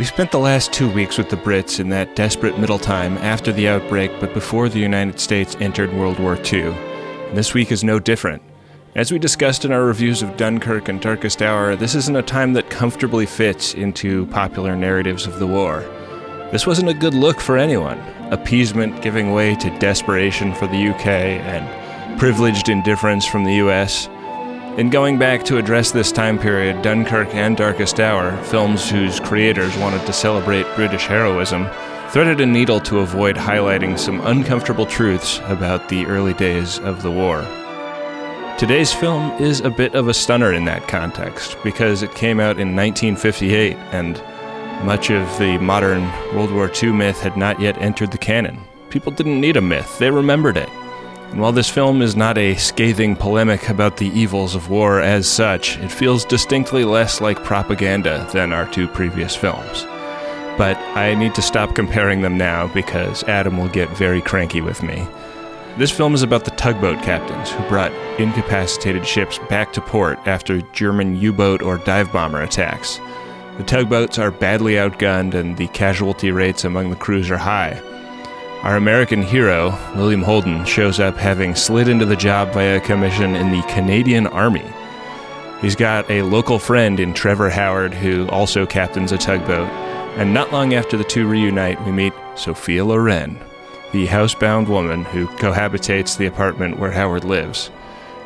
We spent the last 2 weeks with the Brits in that desperate middle time after the outbreak, but before the United States entered World War II. And this week is no different. As we discussed in our reviews of Dunkirk and Darkest Hour, this isn't a time that comfortably fits into popular narratives of the war. This wasn't a good look for anyone. Appeasement giving way to desperation for the UK and privileged indifference from the US. In going back to address this time period, Dunkirk and Darkest Hour, films whose creators wanted to celebrate British heroism, threaded a needle to avoid highlighting some uncomfortable truths about the early days of the war. Today's film is a bit of a stunner in that context, because it came out in 1958, and much of the modern World War II myth had not yet entered the canon. People didn't need a myth, they remembered it. And while this film is not a scathing polemic about the evils of war as such, it feels distinctly less like propaganda than our two previous films. But I need to stop comparing them now because Adam will get very cranky with me. This film is about the tugboat captains who brought incapacitated ships back to port after German U-boat or dive bomber attacks. The tugboats are badly outgunned and the casualty rates among the crews are high. Our American hero, William Holden, shows up having slid into the job via a commission in the Canadian Army. He's got a local friend in Trevor Howard, who also captains a tugboat. And not long after the two reunite, we meet Sophia Loren, the housebound woman who cohabitates the apartment where Howard lives.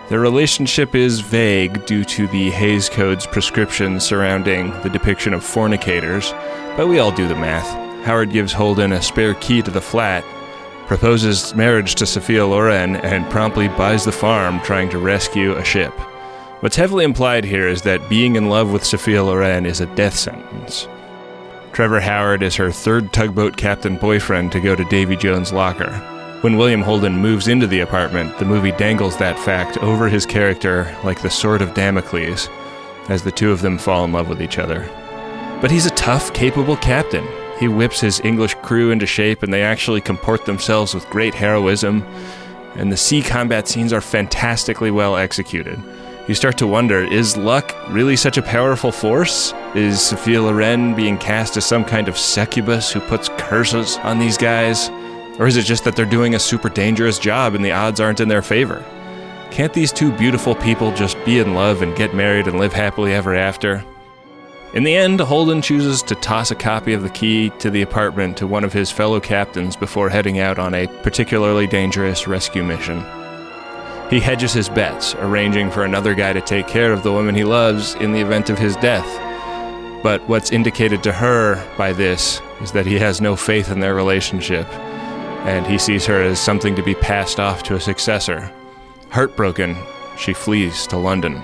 Their relationship is vague due to the Hays Code's prescriptions surrounding the depiction of fornicators, but we all do the math. Howard gives Holden a spare key to the flat, proposes marriage to Sophia Loren, and promptly buys the farm trying to rescue a ship. What's heavily implied here is that being in love with Sophia Loren is a death sentence. Trevor Howard is her third tugboat captain boyfriend to go to Davy Jones' locker. When William Holden moves into the apartment, the movie dangles that fact over his character like the sword of Damocles, as the two of them fall in love with each other. But he's a tough, capable captain. He whips his English crew into shape, and they actually comport themselves with great heroism, and the sea combat scenes are fantastically well executed. You start to wonder, is luck really such a powerful force? Is Sophia Loren being cast as some kind of succubus who puts curses on these guys? Or is it just that they're doing a super dangerous job and the odds aren't in their favor? Can't these two beautiful people just be in love and get married and live happily ever after? In the end, Holden chooses to toss a copy of the key to the apartment to one of his fellow captains before heading out on a particularly dangerous rescue mission. He hedges his bets, arranging for another guy to take care of the woman he loves in the event of his death. But what's indicated to her by this is that he has no faith in their relationship, and he sees her as something to be passed off to a successor. Heartbroken, she flees to London.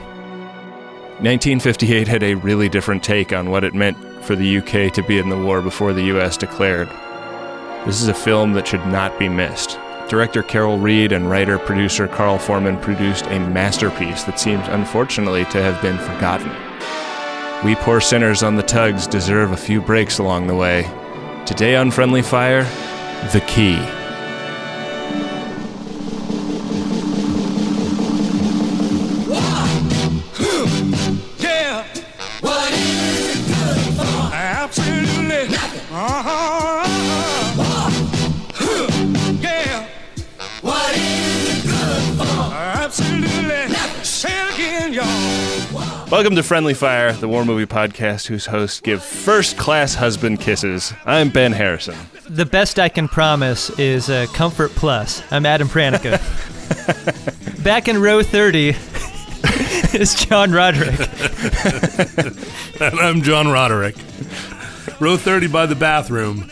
1958 had a really different take on what it meant for the UK to be in the war before the US declared. This is a film that should not be missed. Director Carol Reed and writer-producer Carl Foreman produced a masterpiece that seems unfortunately to have been forgotten. We poor sinners on the tugs deserve a few breaks along the way. Today on Friendly Fire, The Key. Welcome to Friendly Fire, the war movie podcast whose hosts give first-class husband kisses. I'm Ben Harrison. The best I can promise is Comfort Plus. I'm Adam Pranica. Back in row 30 is John Roderick. And I'm John Roderick. Row 30 by the bathroom.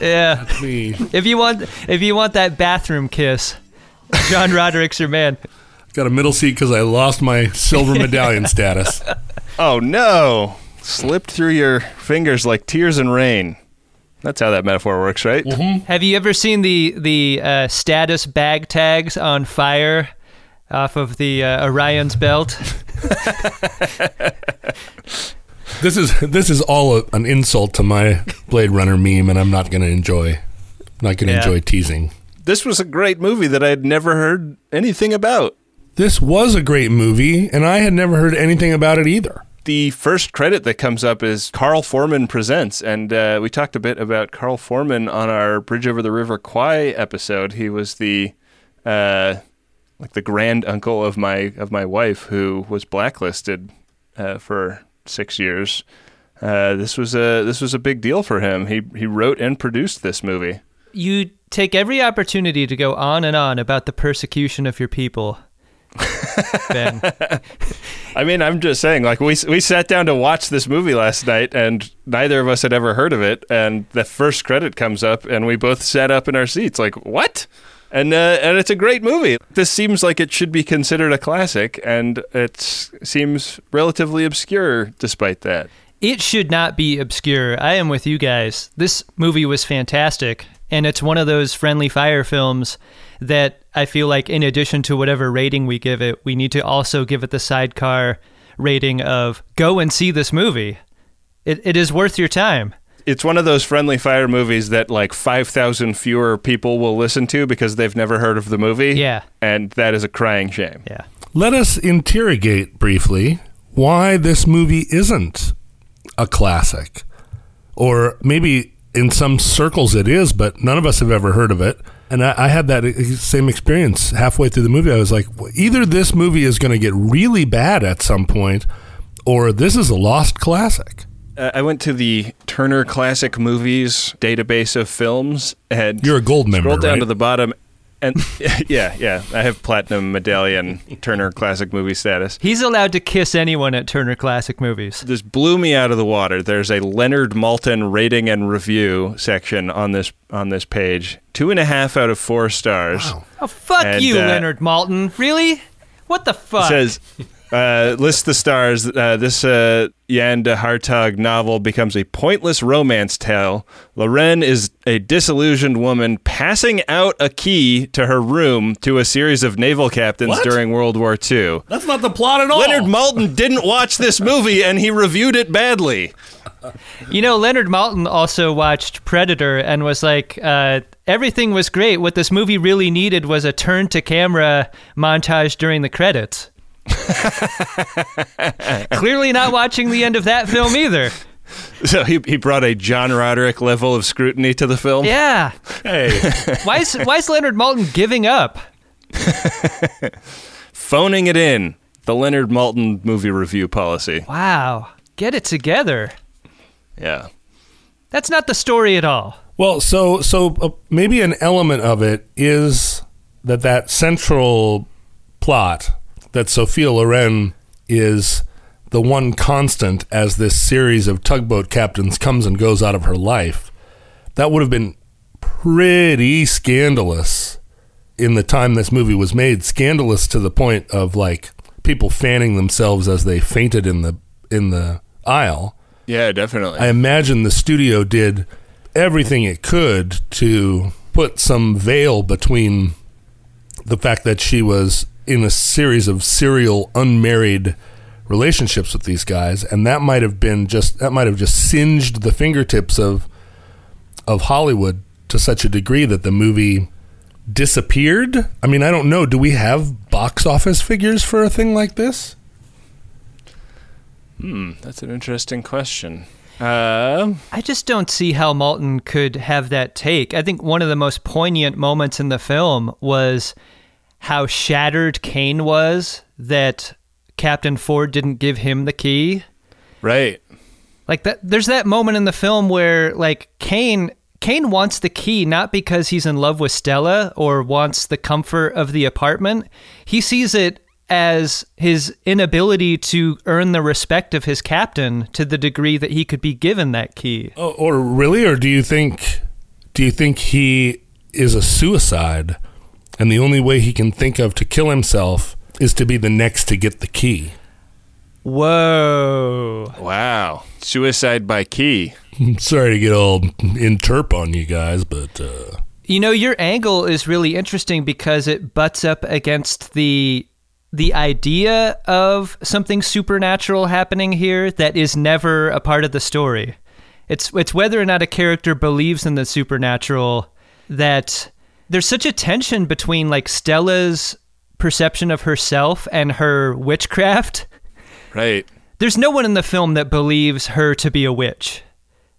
Yeah. That's me. If you want that bathroom kiss, John Roderick's your man. Got a middle seat because I lost my silver medallion status. Oh, no. Slipped through your fingers like tears in rain. That's how that metaphor works, right? Mm-hmm. Have you ever seen the status bag tags on fire off of the Orion's Belt? This is all an insult to my Blade Runner meme, and I'm not going to enjoy teasing. This was a great movie that I had never heard anything about. This was a great movie, and I had never heard anything about it either. the first credit that comes up is Carl Foreman Presents. And we talked a bit about Carl Foreman on our Bridge Over the River Kwai episode. He was the like the grand uncle of my wife, who was blacklisted for 6 years. This was a big deal for him. He wrote and produced this movie. You take every opportunity to go on and on about the persecution of your people, Ben. I mean, I'm just saying, like, we sat down to watch this movie last night, and neither of us had ever heard of it. And the first credit comes up, and we both sat up in our seats, like, what? And it's a great movie. This seems like it should be considered a classic, and it seems relatively obscure despite that. It should not be obscure. I am with you guys. This movie was fantastic, and it's one of those friendly fire films that I feel like, in addition to whatever rating we give it, we need to also give it the sidecar rating of go and see this movie. It is worth your time. It's one of those friendly fire movies that like 5,000 fewer people will listen to because they've never heard of the movie. Yeah. And that is a crying shame. Yeah. Let us interrogate briefly why this movie isn't a classic, or maybe in some circles it is, but none of us have ever heard of it. And I had that same experience halfway through the movie. I was like, well, either this movie is going to get really bad at some point, or this is a lost classic. I went to the Turner Classic Movies database of films, and you're a gold member. Scroll down, right? To the bottom. And yeah, I have platinum medallion Turner Classic Movie status. He's allowed to kiss anyone at Turner Classic Movies. This blew me out of the water. There's a Leonard Maltin rating and review section on this page. 2.5 out of 4 stars. Wow. Oh, fuck you, Leonard Maltin. Really? What the fuck? It says, lists the stars. This Jan de Hartog novel becomes a pointless romance tale. Loren is a disillusioned woman passing out a key to her room to a series of naval captains during World War II. That's not the plot at all. Leonard Maltin didn't watch this movie, and he reviewed it badly. You know, Leonard Maltin also watched Predator and was like, everything was great. What this movie really needed was a turn-to-camera montage during the credits. Clearly not watching the end of that film either. So he brought a John Roderick level of scrutiny to the film. Yeah. Hey, why is Leonard Maltin giving up? Phoning it in. The Leonard Maltin movie review policy. Wow, get it together. Yeah, that's not the story at all. Well, so maybe an element of it is that central plot, that Sophia Loren is the one constant as this series of tugboat captains comes and goes out of her life. That would have been pretty scandalous in the time this movie was made. Scandalous to the point of, like, people fanning themselves as they fainted in the aisle. Yeah, definitely. I imagine the studio did everything it could to put some veil between the fact that she was in a series of serial unmarried relationships with these guys, and that might have just singed the fingertips of Hollywood to such a degree that the movie disappeared. I mean, I don't know. Do we have box office figures for a thing like this? That's an interesting question. I just don't see how Maltin could have that take. I think one of the most poignant moments in the film was how shattered Caine was that Captain Ford didn't give him the key. Right. Like that, there's that moment in the film where, like, Caine wants the key not because he's in love with Stella or wants the comfort of the apartment. He sees it as his inability to earn the respect of his captain to the degree that he could be given that key. Oh, or really? Or do you think he is a suicide? And the only way he can think of to kill himself is to be the next to get the key. Whoa. Wow. Suicide by key. I'm sorry to get all interp on you guys, but... You know, your angle is really interesting because it butts up against the idea of something supernatural happening here that is never a part of the story. It's whether or not a character believes in the supernatural that... There's such a tension between, like, Stella's perception of herself and her witchcraft. Right. There's no one in the film that believes her to be a witch.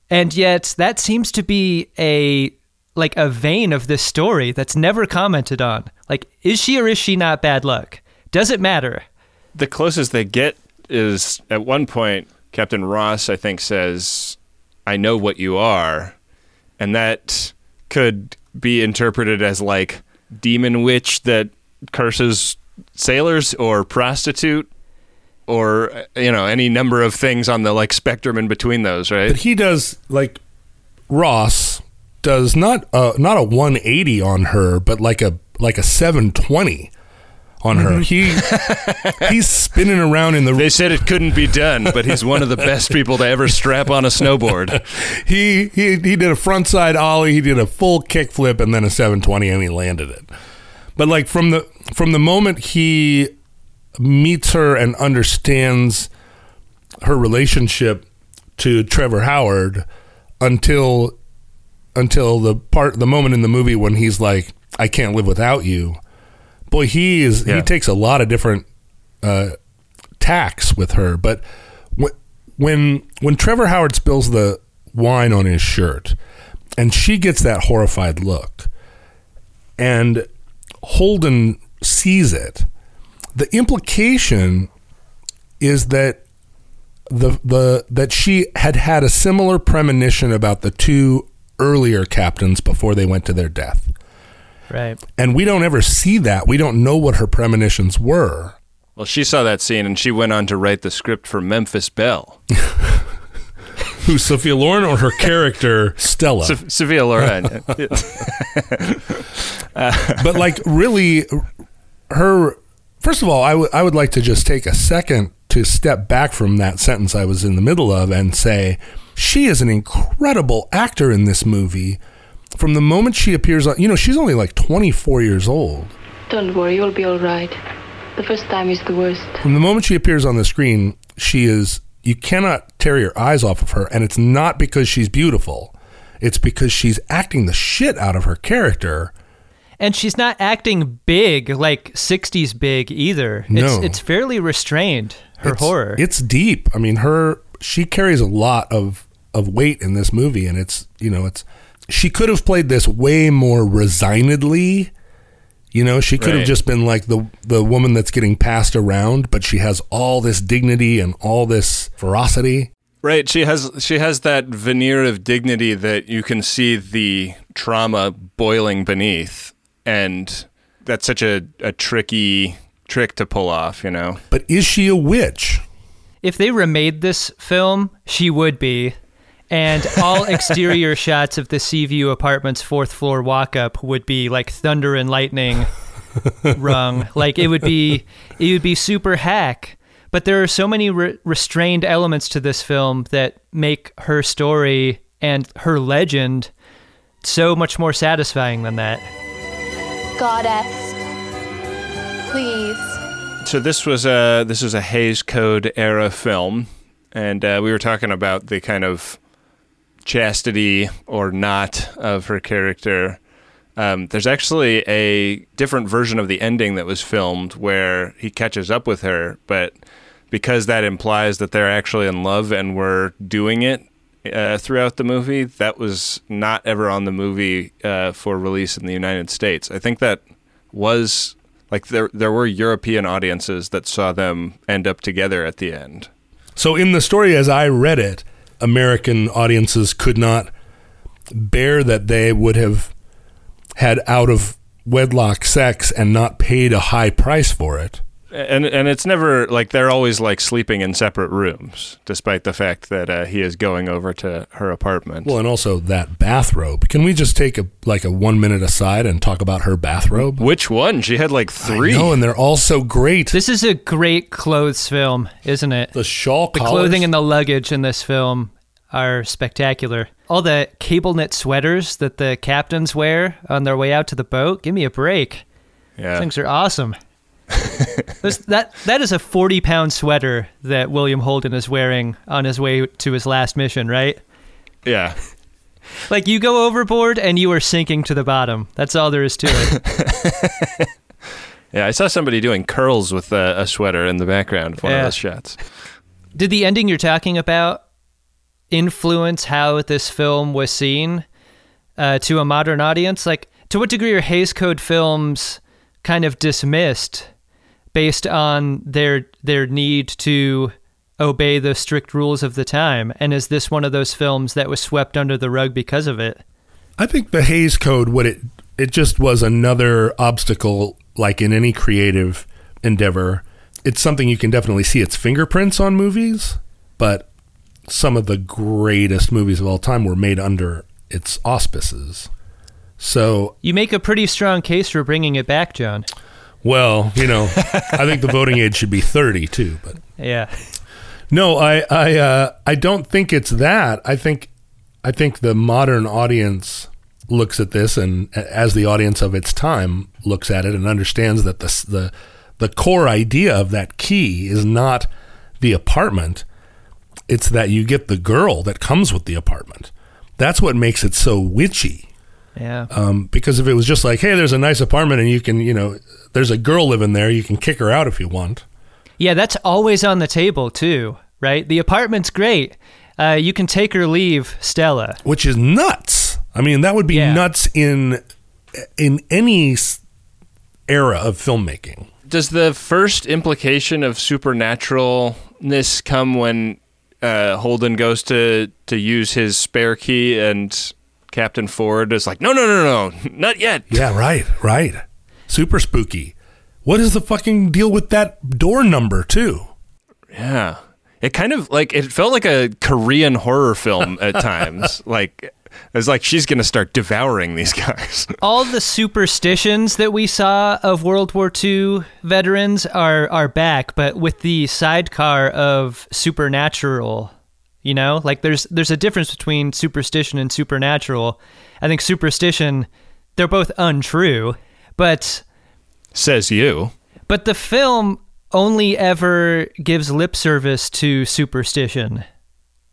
And yet that seems to be a vein of this story that's never commented on. Like, is she or is she not bad luck? Does it matter? The closest they get is at one point, Captain Ross, I think, says, "I know what you are." And that could be interpreted as like demon witch that curses sailors or prostitute or, you know, any number of things on the like spectrum in between those, right? But he does, like, Ross does not a 180 on her, but like a 720 on her. He's spinning around in the... They said it couldn't be done, but he's one of the best people to ever strap on a snowboard. He did a frontside ollie, he did a full kickflip, and then a 720, and he landed it. But like from the moment he meets her and understands her relationship to Trevor Howard until the moment in the movie when he's like, "I can't live without you." Boy, he takes a lot of different tacks with her. But when Trevor Howard spills the wine on his shirt and she gets that horrified look and Holden sees it, the implication is that that she had a similar premonition about the two earlier captains before they went to their death. Right. And we don't ever see that. We don't know what her premonitions were. Well, she saw that scene and she went on to write the script for Memphis Belle. Who, Sophia Loren or her character, Stella? Sophia Loren. But like, really, her... First of all, I would like to just take a second to step back from that sentence I was in the middle of and say, she is an incredible actor in this movie. From the moment she appears on, you know, she's only like 24 years old. Don't worry, you'll be all right. The first time is the worst. From the moment she appears on the screen, you cannot tear your eyes off of her. And it's not because she's beautiful. It's because she's acting the shit out of her character. And she's not acting big, like 60s big either. No. It's fairly restrained, horror. It's deep. I mean, she carries a lot of weight in this movie. And it's, you know, it's... She could have played this way more resignedly, you know. She could have just been like the woman that's getting passed around, but she has all this dignity and all this ferocity. Right. She has that veneer of dignity that you can see the trauma boiling beneath, and that's such a tricky trick to pull off, you know. But is she a witch? If they remade this film, she would be. And all exterior shots of the Seaview Apartments 4th floor walk-up would be like thunder and lightning rung. Like it would be super hack. But there are so many restrained elements to this film that make her story and her legend so much more satisfying than that. Goddess, please. So this was a Hays Code era film, and we were talking about the kind of chastity or not of her character. There's actually a different version of the ending that was filmed where he catches up with her, but because that implies that they're actually in love and were doing it throughout the movie, that was not ever on the movie for release in the United States. I think that was like there were European audiences that saw them end up together at the end. So in the story as I read it, American audiences could not bear that they would have had out of wedlock sex and not paid a high price for it. And it's never like they're always like sleeping in separate rooms, despite the fact that he is going over to her apartment. Well, and also that bathrobe. Can we just take a 1 minute aside and talk about her bathrobe? Which one? She had like three. Oh, and they're all so great. This is a great clothes film, isn't it? The shawl collars. The clothing and the luggage in this film are spectacular. All the cable knit sweaters that the captains wear on their way out to the boat. Give me a break. Yeah. Those things are awesome. That is a 40-pound sweater that William Holden is wearing on his way to his last mission, right? Yeah. Like, you go overboard and you are sinking to the bottom. That's all there is to it. Yeah, I saw somebody doing curls with a sweater in the background of one of those shots. Did the ending you're talking about influence how this film was seen to a modern audience? Like, to what degree are Hays Code films kind of dismissed based on their need to obey the strict rules of the time? And is this one of those films that was swept under the rug because of it? I think the Hays Code, what it just was another obstacle, like in any creative endeavor. It's something you can definitely see its fingerprints on movies, but some of the greatest movies of all time were made under its auspices. So you make a pretty strong case for bringing it back, John. Well, you know, I think the voting age should be 30 too, but yeah. No, I don't think it's that. I think the modern audience looks at this, and as the audience of its time looks at it, and understands that the core idea of that key is not the apartment. It's that you get the girl that comes with the apartment. That's what makes it so witchy. Yeah. Because if it was just like, hey, there's a nice apartment and you can, you know, there's a girl living there, you can kick her out if you want. Yeah, that's always on the table too, right? The apartment's great. You can take or leave Stella. Which is nuts. I mean, that would be nuts in any era of filmmaking. Does the first implication of supernaturalness come when Holden goes to use his spare key and Captain Ford is like, no, not yet. Yeah, right. Super spooky. What is the fucking deal with that door number, too? Yeah. It kind of, like, it felt like a Korean horror film at times. Like, it was like, she's going to start devouring these guys. All the superstitions that we saw of World War II veterans are back, but with the sidecar of supernatural. You know, like there's a difference between superstition and supernatural. I think superstition, they're both untrue, but... Says you. But the film only ever gives lip service to superstition.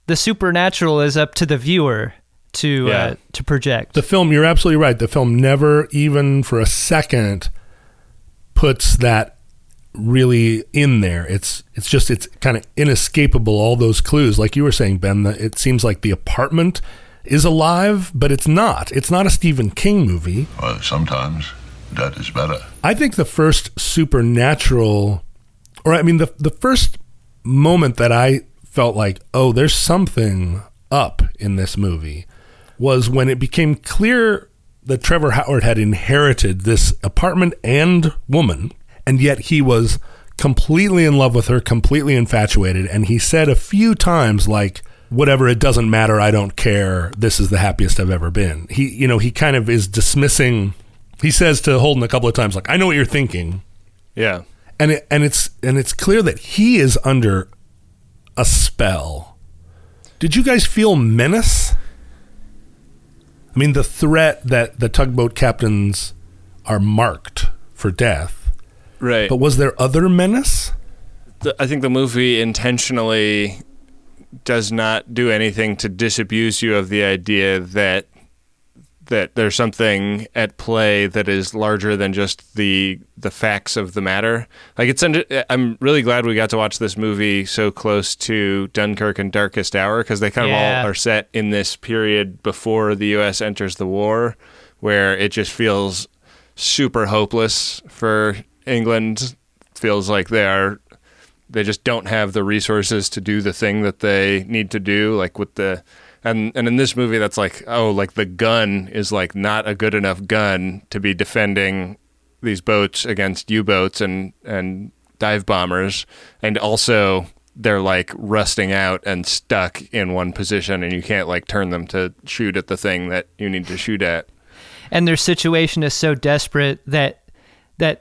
The supernatural is up to the viewer to project. The film, you're absolutely right. The film never, even for a second, puts that really in there. It's kind of inescapable, all those clues. Like you were saying, Ben, it seems like the apartment is alive, but it's not. It's not a Stephen King movie. Well, sometimes that is better. I think the first supernatural, or I mean the first moment that I felt like, oh, there's something up in this movie, was when it became clear that Trevor Howard had inherited this apartment and woman, and yet he was completely in love with her, completely infatuated. And he said a few times, like, whatever, it doesn't matter, I don't care, this is the happiest I've ever been. He kind of is dismissing. He says to Holden a couple of times, like, I know what you're thinking. Yeah. And it's clear that he is under a spell. Did you guys feel menace? I mean, the threat that the tugboat captains are marked for death. Right. But was there other menace? I think the movie intentionally does not do anything to disabuse you of the idea that there's something at play that is larger than just the facts of the matter. Like, I'm really glad we got to watch this movie so close to Dunkirk and Darkest Hour, because they kind of all are set in this period before the U.S. enters the war, where it just feels super hopeless for England. Feels like they just don't have the resources to do the thing that they need to do, like with the and in this movie that's like, oh, like the gun is like not a good enough gun to be defending these boats against U-boats and dive bombers, and also they're like rusting out and stuck in one position and you can't like turn them to shoot at the thing that you need to shoot at. And their situation is so desperate that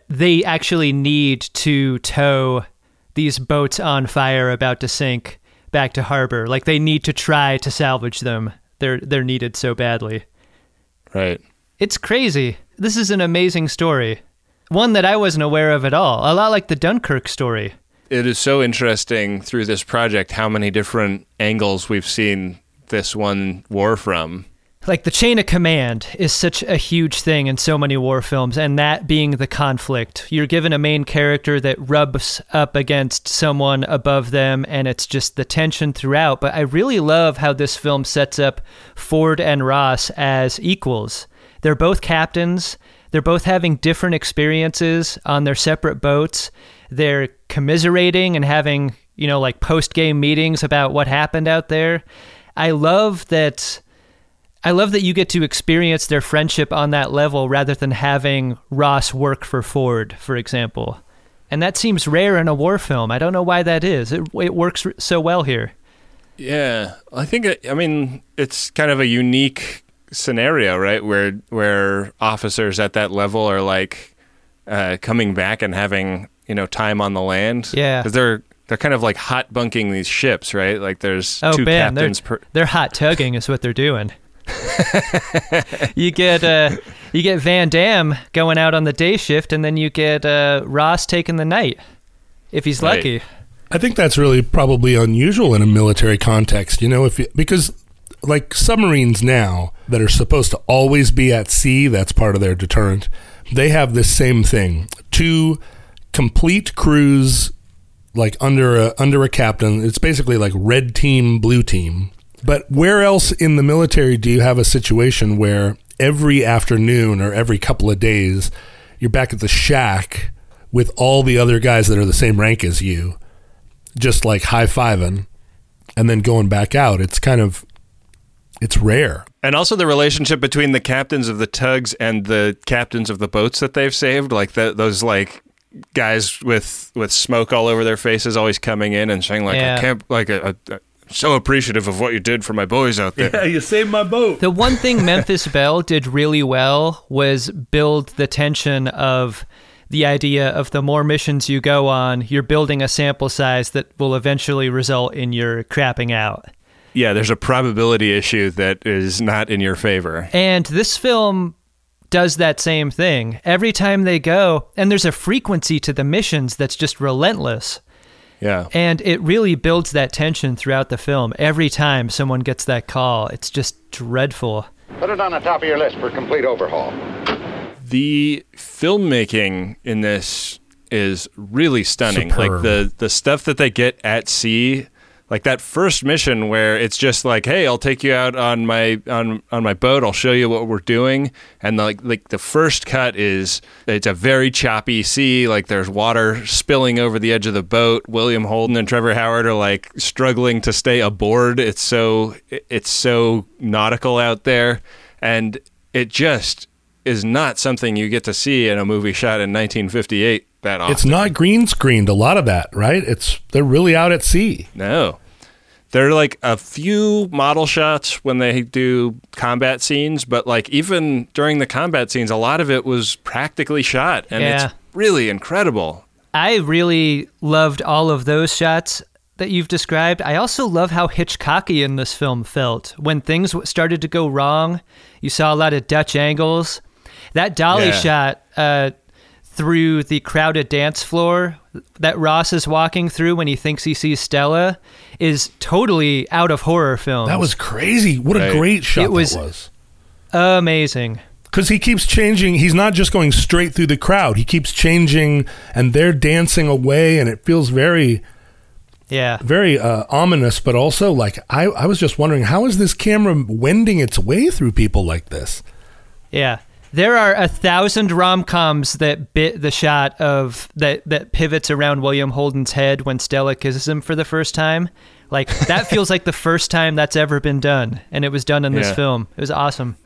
they actually need to tow these boats on fire about to sink back to harbor. Like, they need to try to salvage them. They're needed so badly. Right. It's crazy. This is an amazing story. One that I wasn't aware of at all. A lot like the Dunkirk story. It is so interesting through this project how many different angles we've seen this one war from. like the chain of command is such a huge thing in so many war films, and that being the conflict. You're given a main character that rubs up against someone above them, and it's just the tension throughout. But I really love how this film sets up Ford and Ross as equals. They're both captains. They're both having different experiences on their separate boats. They're commiserating and having, you know, like post-game meetings about what happened out there. I love that you get to experience their friendship on that level rather than having Ross work for Ford, for example. And that seems rare in a war film. I don't know why that is. It works so well here. Yeah. I think, it's kind of a unique scenario, right? Where officers at that level are like coming back and having, time on the land. Yeah. Because they're kind of like hot bunking these ships, right? Like there's two captains. They're hot tugging is what they're doing. You get Van Damme going out on the day shift, and then you get Ross taking the night, if he's lucky. I think that's really probably unusual in a military context, because like submarines now that are supposed to always be at sea, that's part of their deterrent. They have this same thing. Two complete crews, like under a captain. It's basically like red team, blue team. But where else in the military do you have a situation where every afternoon or every couple of days you're back at the shack with all the other guys that are the same rank as you, just like high-fiving and then going back out? It's rare. And also the relationship between the captains of the tugs and the captains of the boats that they've saved, like those like guys with smoke all over their faces always coming in and saying so appreciative of what you did for my boys out there. Yeah, you saved my boat. The one thing Memphis Belle did really well was build the tension of the idea of the more missions you go on, you're building a sample size that will eventually result in your crapping out. Yeah, there's a probability issue that is not in your favor. And this film does that same thing. Every time they go, and there's a frequency to the missions that's just relentless. Yeah. And it really builds that tension throughout the film. Every time someone gets that call, it's just dreadful. Put it on the top of your list for complete overhaul. The filmmaking in this is really stunning. Superb. Like the stuff that they get at sea, like that first mission where it's just like, hey, I'll take you out on my boat, I'll show you what we're doing. And the first cut is, it's a very choppy sea, like there's water spilling over the edge of the boat. William Holden and Trevor Howard are like struggling to stay aboard. It's so nautical out there, and it just is not something you get to see in a movie shot in 1958. That often. It's not green screened, a lot of that, right? They're really out at sea. No. There are like a few model shots when they do combat scenes, but like even during the combat scenes, a lot of it was practically shot, and It's really incredible. I really loved all of those shots that you've described. I also love how Hitchcockian this film felt. When things started to go wrong, you saw a lot of Dutch angles. That dolly shot... through the crowded dance floor that Ross is walking through when he thinks he sees Stella is totally out of horror films. That was crazy. What a great shot that was. Amazing. Because he keeps changing. He's not just going straight through the crowd. He keeps changing, and they're dancing away, and it feels very... Yeah. Very ominous, but also, like, I was just wondering, how is this camera wending its way through people like this? Yeah. There are 1,000 rom-coms that bit the shot of that pivots around William Holden's head when Stella kisses him for the first time. Like, that feels like the first time that's ever been done, and it was done in this film. It was awesome.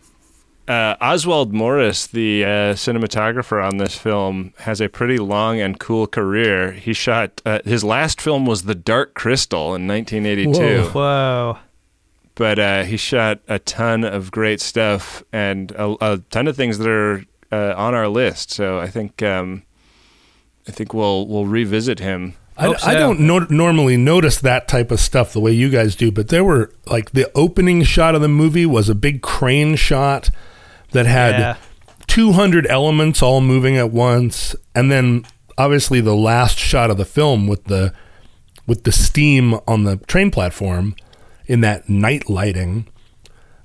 Oswald Morris, the cinematographer on this film, has a pretty long and cool career. He shot... his last film was The Dark Crystal in 1982. Whoa. But he shot a ton of great stuff and a ton of things that are on our list. So I think we'll revisit him. I don't normally notice that type of stuff the way you guys do, but there were, like, the opening shot of the movie was a big crane shot that had 200 elements all moving at once, and then obviously the last shot of the film with the steam on the train platform. In that night lighting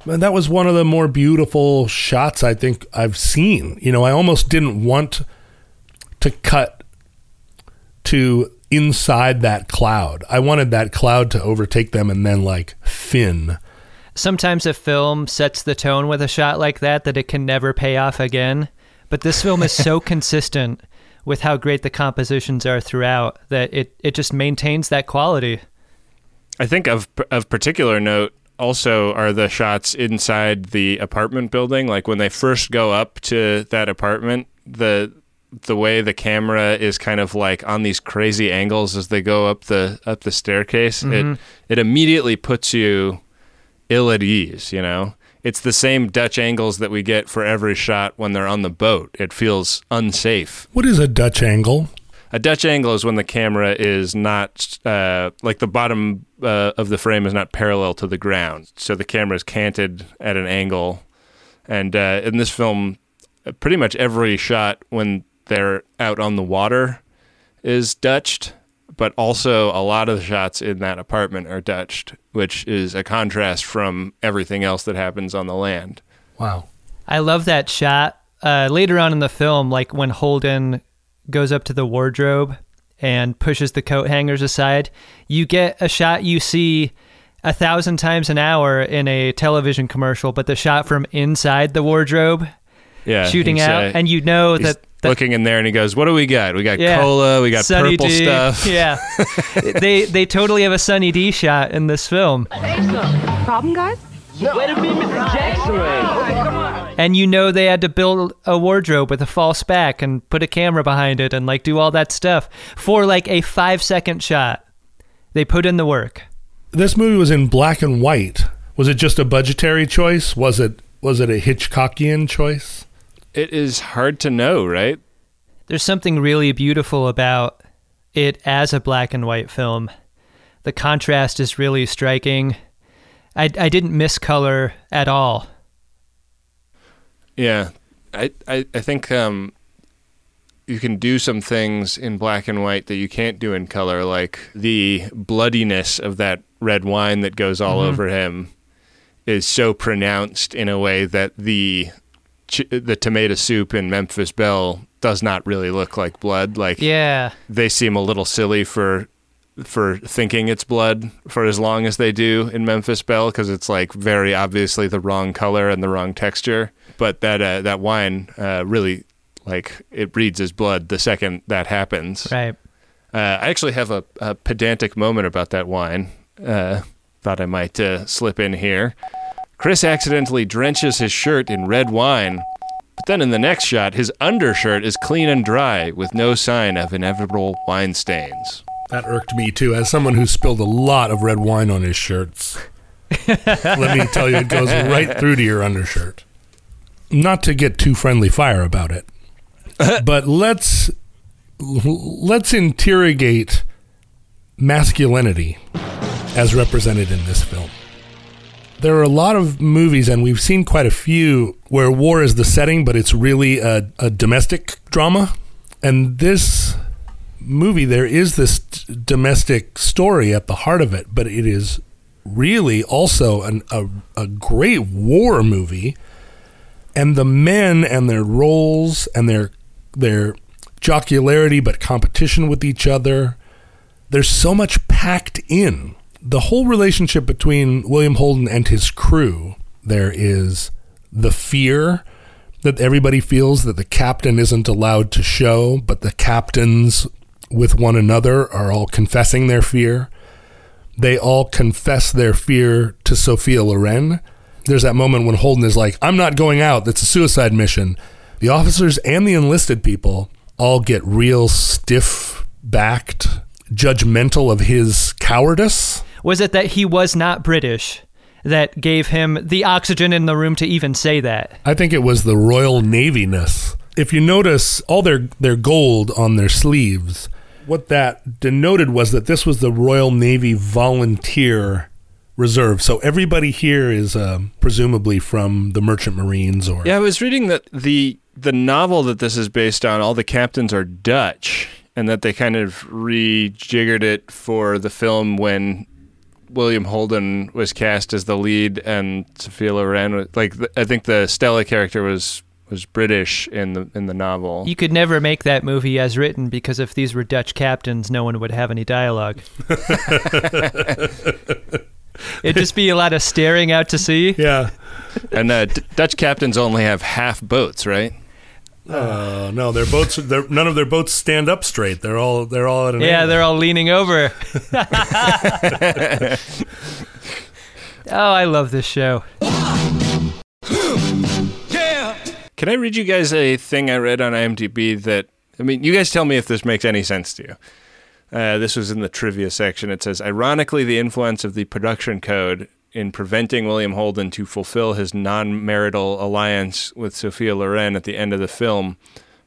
And that was one of the more beautiful shots I think I've seen. You know, I almost didn't want to cut to inside that cloud. I wanted that cloud to overtake them and then like fin. Sometimes a film sets the tone with a shot like that that it can never pay off again. But this film is so consistent with how great the compositions are throughout that it just maintains that quality. I think of particular note also are the shots inside the apartment building. Like when they first go up to that apartment, the way the camera is kind of like on these crazy angles as they go up the staircase, mm-hmm. it immediately puts you ill at ease, you know? It's the same Dutch angles that we get for every shot when they're on the boat. It feels unsafe. What is a Dutch angle? A Dutch angle is when the camera is not, like the bottom of the frame is not parallel to the ground. So the camera is canted at an angle. And in this film, pretty much every shot when they're out on the water is Dutched, but also a lot of the shots in that apartment are Dutched, which is a contrast from everything else that happens on the land. Wow. I love that shot. Later on in the film, like when Holden goes up to the wardrobe and pushes the coat hangers aside, you get a shot you see 1,000 times an hour in a television commercial, but the shot from inside the wardrobe, shooting out, and you know that... looking in there and he goes, what do we got? We got cola, we got Sunny purple D. stuff. Yeah. They totally have a Sunny D shot in this film. Problem, guys? No. Way to be Mr. Jackson. Come on. And you know they had to build a wardrobe with a false back and put a camera behind it and like do all that stuff for like a 5-second shot. They put in the work. This movie was in black and white. Was it just a budgetary choice? Was it a Hitchcockian choice? It is hard to know, right? There's something really beautiful about it as a black and white film. The contrast is really striking. I didn't miss color at all. Yeah. I think you can do some things in black and white that you can't do in color, like the bloodiness of that red wine that goes all mm-hmm. over him is so pronounced in a way that the tomato soup in Memphis Belle does not really look like blood. Like, yeah, they seem a little silly for thinking it's blood for as long as they do in Memphis Belle, because it's like very obviously the wrong color and the wrong texture. But that wine really, like, it reads as blood the second that happens. Right. I actually have a pedantic moment about that wine. Thought I might slip in here. Chris accidentally drenches his shirt in red wine, but then in the next shot, his undershirt is clean and dry with no sign of inevitable wine stains. That irked me too, as someone who spilled a lot of red wine on his shirts. Let me tell you, it goes right through to your undershirt. Not to get too friendly fire about it, but let's interrogate masculinity as represented in this film. There are a lot of movies, and we've seen quite a few, where war is the setting, but it's really a domestic drama. And this movie, there is this domestic story at the heart of it, but it is really also a great war movie. And the men and their roles and their jocularity, but competition with each other, there's so much packed in. The whole relationship between William Holden and his crew, there is the fear that everybody feels that the captain isn't allowed to show, but the captains with one another are all confessing their fear. They all confess their fear to Sophia Loren. There's that moment when Holden is like, I'm not going out. That's a suicide mission. The officers and the enlisted people all get real stiff-backed, judgmental of his cowardice. Was it that he was not British that gave him the oxygen in the room to even say that? I think it was the Royal Navy-ness. If you notice all their gold on their sleeves, what that denoted was that this was the Royal Navy Volunteer Reserve. So everybody here is presumably from the Merchant Marines or... Yeah, I was reading that the novel that this is based on, all the captains are Dutch, and that they kind of rejiggered it for the film when William Holden was cast as the lead, and Sophia Loren was, like, I think the Stella character was British in the novel. You could never make that movie as written, because if these were Dutch captains, no one would have any dialogue. It'd just be a lot of staring out to sea. Yeah. And Dutch captains only have half boats, right? No, their boats. None of their boats stand up straight. They're all at an angle. They're all leaning over. Oh, I love this show. Yeah. Can I read you guys a thing I read on IMDb that, I mean, you guys tell me if this makes any sense to you. This was in the trivia section. It says, ironically, the influence of the production code in preventing William Holden to fulfill his non-marital alliance with Sophia Loren at the end of the film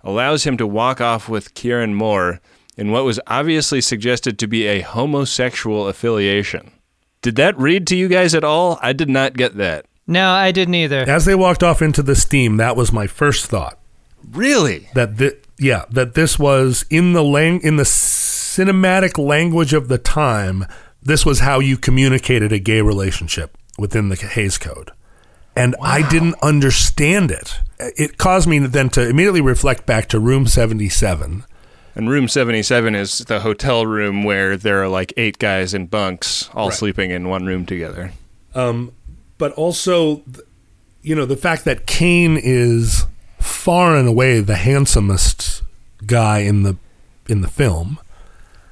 allows him to walk off with Kieran Moore in what was obviously suggested to be a homosexual affiliation. Did that read to you guys at all? I did not get that. No, I didn't either. As they walked off into the steam, that was my first thought. Really? That this was, in the cinematic language of the time, this was how you communicated a gay relationship within the Hays Code. And wow. I didn't understand it. It caused me then to immediately reflect back to Room 77. And Room 77 is the hotel room where there are like 8 guys in bunks all right. sleeping in one room together. But also, you know, the fact that Caine is far and away the handsomest guy in the film.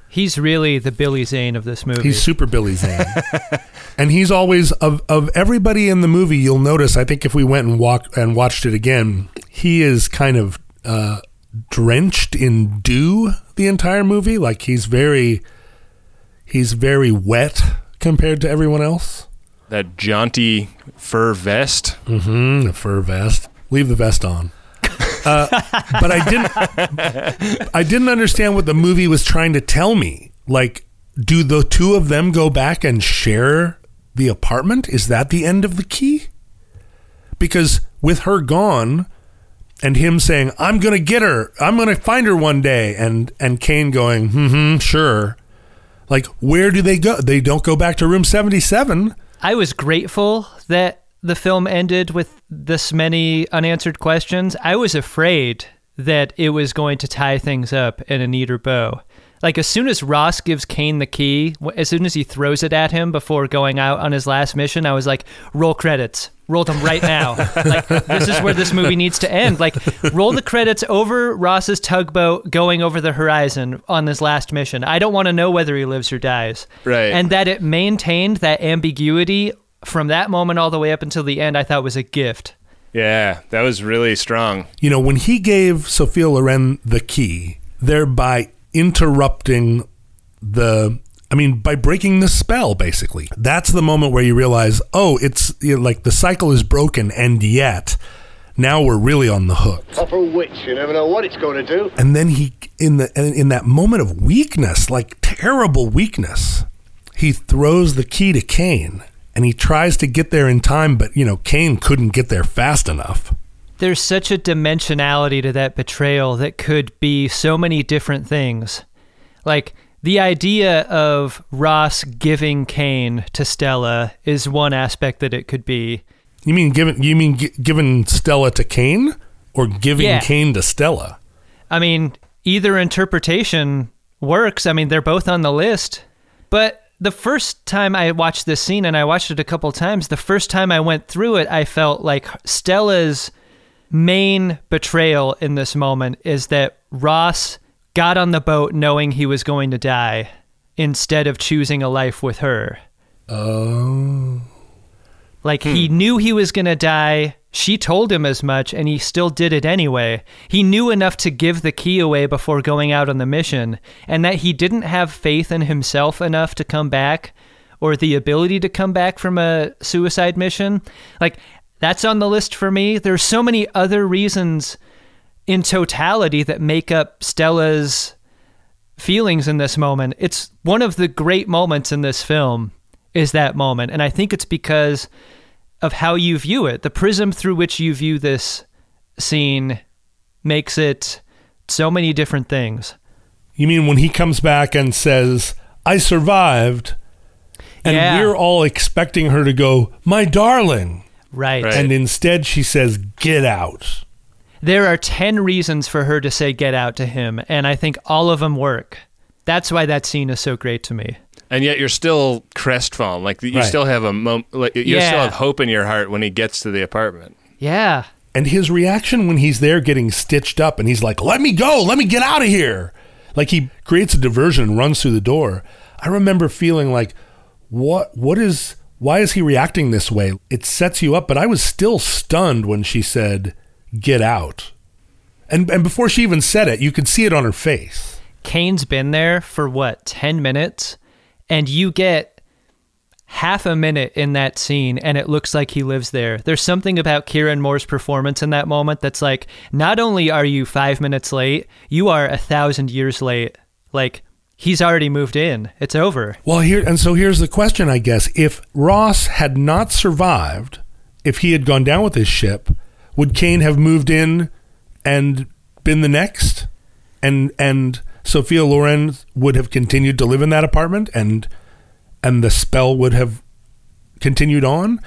He's really the Billy Zane of this movie. He's super Billy Zane. And he's always, of everybody in the movie, you'll notice, I think if we went and watched it again, he is kind of drenched in dew the entire movie. Like, he's very wet compared to everyone else. That jaunty fur vest. Mm-hmm, the fur vest. Leave the vest on. But I didn't understand what the movie was trying to tell me. Like, do the two of them go back and share the apartment? Is that the end of the key? Because with her gone and him saying, I'm going to get her, I'm going to find her one day, and Caine going, sure. Like, where do they go? They don't go back to Room 77. I was grateful that the film ended with this many unanswered questions. I was afraid that it was going to tie things up in a neater bow. Like, as soon as Ross gives Caine the key, as soon as he throws it at him before going out on his last mission, I was like, roll credits. Roll them right now. Like, this is where this movie needs to end. Like, roll the credits over Ross's tugboat going over the horizon on this last mission. I don't want to know whether he lives or dies. Right. And that it maintained that ambiguity from that moment all the way up until the end, I thought was a gift. Yeah, that was really strong. You know, when he gave Sophia Loren the key, thereby interrupting by breaking the spell, basically. That's the moment where you realize, oh, it's, you know, like the cycle is broken, and yet now we're really on the hook. Upper witch, you never know what it's going to do. And then he, in that moment of weakness, like terrible weakness, he throws the key to Caine. And he tries to get there in time, but, you know, Caine couldn't get there fast enough. There's such a dimensionality to that betrayal that could be so many different things. Like, the idea of Ross giving Caine to Stella is one aspect that it could be. You mean giving Stella to Caine, or giving Caine to Stella? I mean, either interpretation works. I mean, they're both on the list, but... The first time I watched this scene, and I watched it a couple times, the first time I went through it, I felt like Stella's main betrayal in this moment is that Ross got on the boat knowing he was going to die instead of choosing a life with her. Oh. Like, he knew he was going to die. She told him as much, and he still did it anyway. He knew enough to give the key away before going out on the mission, and that he didn't have faith in himself enough to come back, or the ability to come back from a suicide mission. Like, that's on the list for me. There's so many other reasons in totality that make up Stella's feelings in this moment. It's one of the great moments in this film, is that moment, and I think it's because of how you view it. The prism through which you view this scene makes it so many different things. You mean when he comes back and says, I survived, And we're all expecting her to go, my darling. Right. And instead she says, get out. There are 10 reasons for her to say get out to him, and I think all of them work. That's why that scene is so great to me. And yet you're still crestfallen. Like you still have a you still have hope in your heart when he gets to the apartment. Yeah. And his reaction when he's there getting stitched up and he's like, let me go, let me get out of here. Like he creates a diversion and runs through the door. I remember feeling like, why is he reacting this way? It sets you up, but I was still stunned when she said, get out. And before she even said it, you could see it on her face. Kane's been there for 10 minutes? And you get half a minute in that scene, and it looks like he lives there. There's something about Kieran Moore's performance in that moment that's like, not only are you 5 minutes late, you are 1,000 years late. Like, he's already moved in. It's over. Well, here's the question, I guess. If Ross had not survived, if he had gone down with his ship, would Kane have moved in and been the next? And Sophia Loren would have continued to live in that apartment and the spell would have continued on?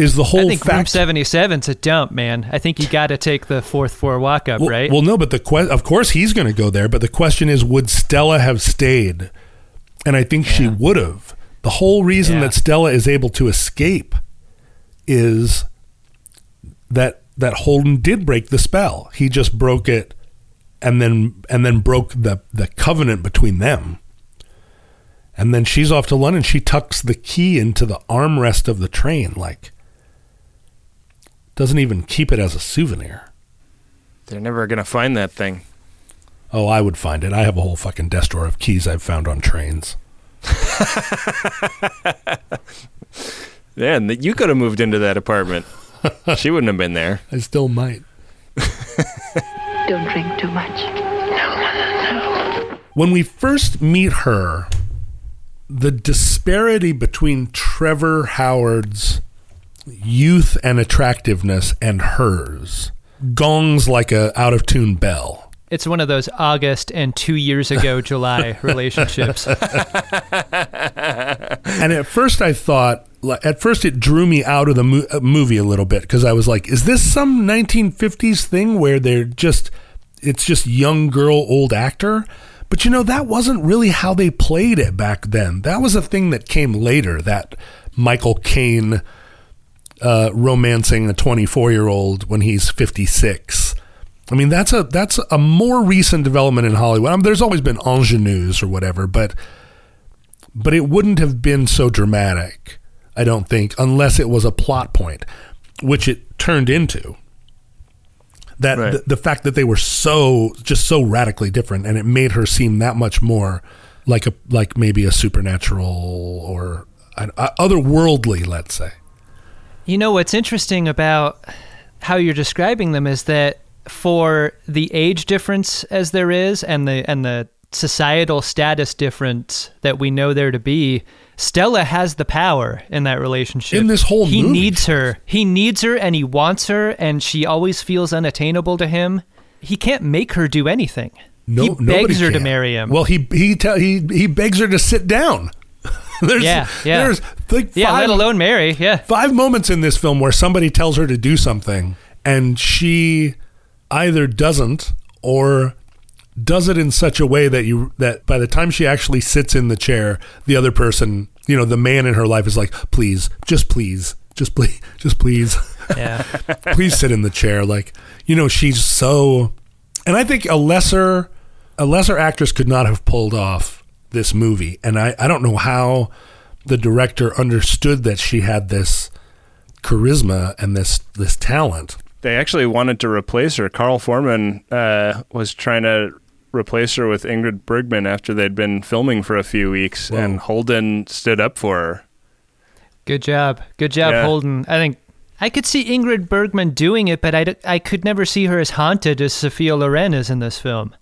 Is the whole fact... I think Room 77's a dump, man. I think you got to take the fourth floor walk-up, right? Well, no, but of course he's going to go there, but the question is, would Stella have stayed? And I think she would have. The whole reason that Stella is able to escape is that Holden did break the spell. He just broke it and then broke the covenant between them. And then she's off to London. She tucks the key into the armrest of the train, like, doesn't even keep it as a souvenir. They're never going to find that thing. Oh, I would find it. I have a whole fucking desk drawer of keys I've found on trains. Man, you could have moved into that apartment. She wouldn't have been there. I still might. Don't drink too much. No. When we first meet her, the disparity between Trevor Howard's youth and attractiveness and hers gongs like a out-of-tune bell. It's one of those August and 2 years ago July relationships. And at first it drew me out of the movie a little bit, because I was like, is this some 1950s thing where it's just young girl, old actor? But, that wasn't really how they played it back then. That was a thing that came later, that Michael Caine romancing a 24-year-old when he's 56. I mean, that's a more recent development in Hollywood. I mean, there's always been ingenues or whatever, but it wouldn't have been so dramatic, I don't think, unless it was a plot point, which it turned into. That the fact that they were so radically different, and it made her seem that much more like maybe a supernatural or otherworldly, let's say. What's interesting about how you're describing them is that for the age difference as there is, and the societal status difference that we know there to be, Stella has the power in that relationship. In this whole movie. He needs her and he wants her, and she always feels unattainable to him. He can't make her do anything. No, he begs her to marry him. Well, he begs her to sit down. There's like five, let alone marry. Yeah. 5 moments in this film where somebody tells her to do something and she either doesn't or does it in such a way that by the time she actually sits in the chair, the other person, the man in her life is like, please, yeah. Please sit in the chair. Like, she's so, and I think a lesser actress could not have pulled off this movie. And I don't know how the director understood that she had this charisma and this talent. They actually wanted to replace her. Carl Foreman was trying to replace her with Ingrid Bergman after they'd been filming for a few weeks. Whoa. And Holden stood up for her. Good job, yeah. Holden. I think I could see Ingrid Bergman doing it, but I could never see her as haunted as Sophia Loren is in this film.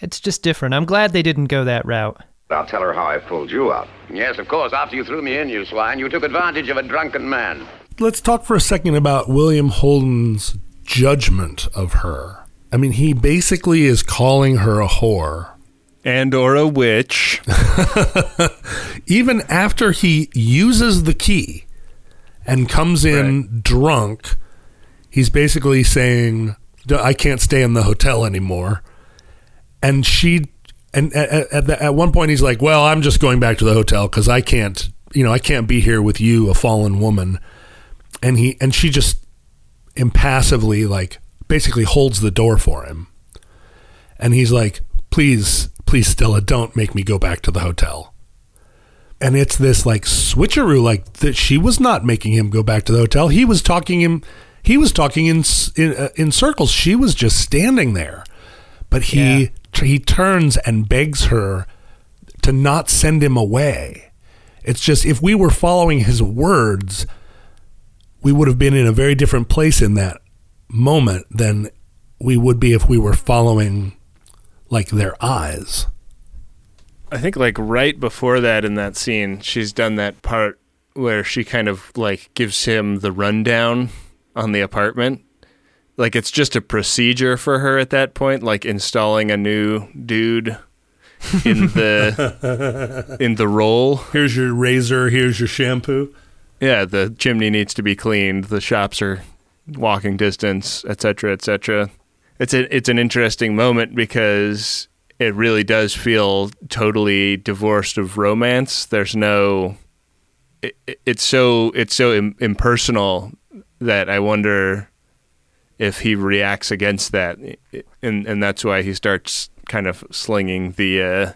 It's just different. I'm glad they didn't go that route. I'll tell her how I pulled you out. Yes, of course. After you threw me in, you swine, you took advantage of a drunken man. Let's talk for a second about William Holden's judgment of her. I mean, he basically is calling her a whore And or a witch. Even after he uses the key and comes in drunk, he's basically saying, I can't stay in the hotel anymore. And at one point he's like, well, I'm just going back to the hotel because I can't be here with you, a fallen woman. And she just impassively, like, basically holds the door for him. And he's like, please, Stella, don't make me go back to the hotel. And it's this like switcheroo, like that she was not making him go back to the hotel. He was talking in circles. She was just standing there, but he turns and begs her to not send him away. It's just, if we were following his words, we would have been in a very different place in that moment than we would be if we were following, like, their eyes. I think, like, right before that in that scene, she's done that part where she kind of, like, gives him the rundown on the apartment. Like, it's just a procedure for her at that point, like installing a new dude in the role. Here's your razor, here's your shampoo. Yeah, the chimney needs to be cleaned, the shops are walking distance, et cetera, et cetera. It's an interesting moment because it really does feel totally divorced of romance. There's no, it's so impersonal that I wonder if he reacts against that, and that's why he starts kind of slinging the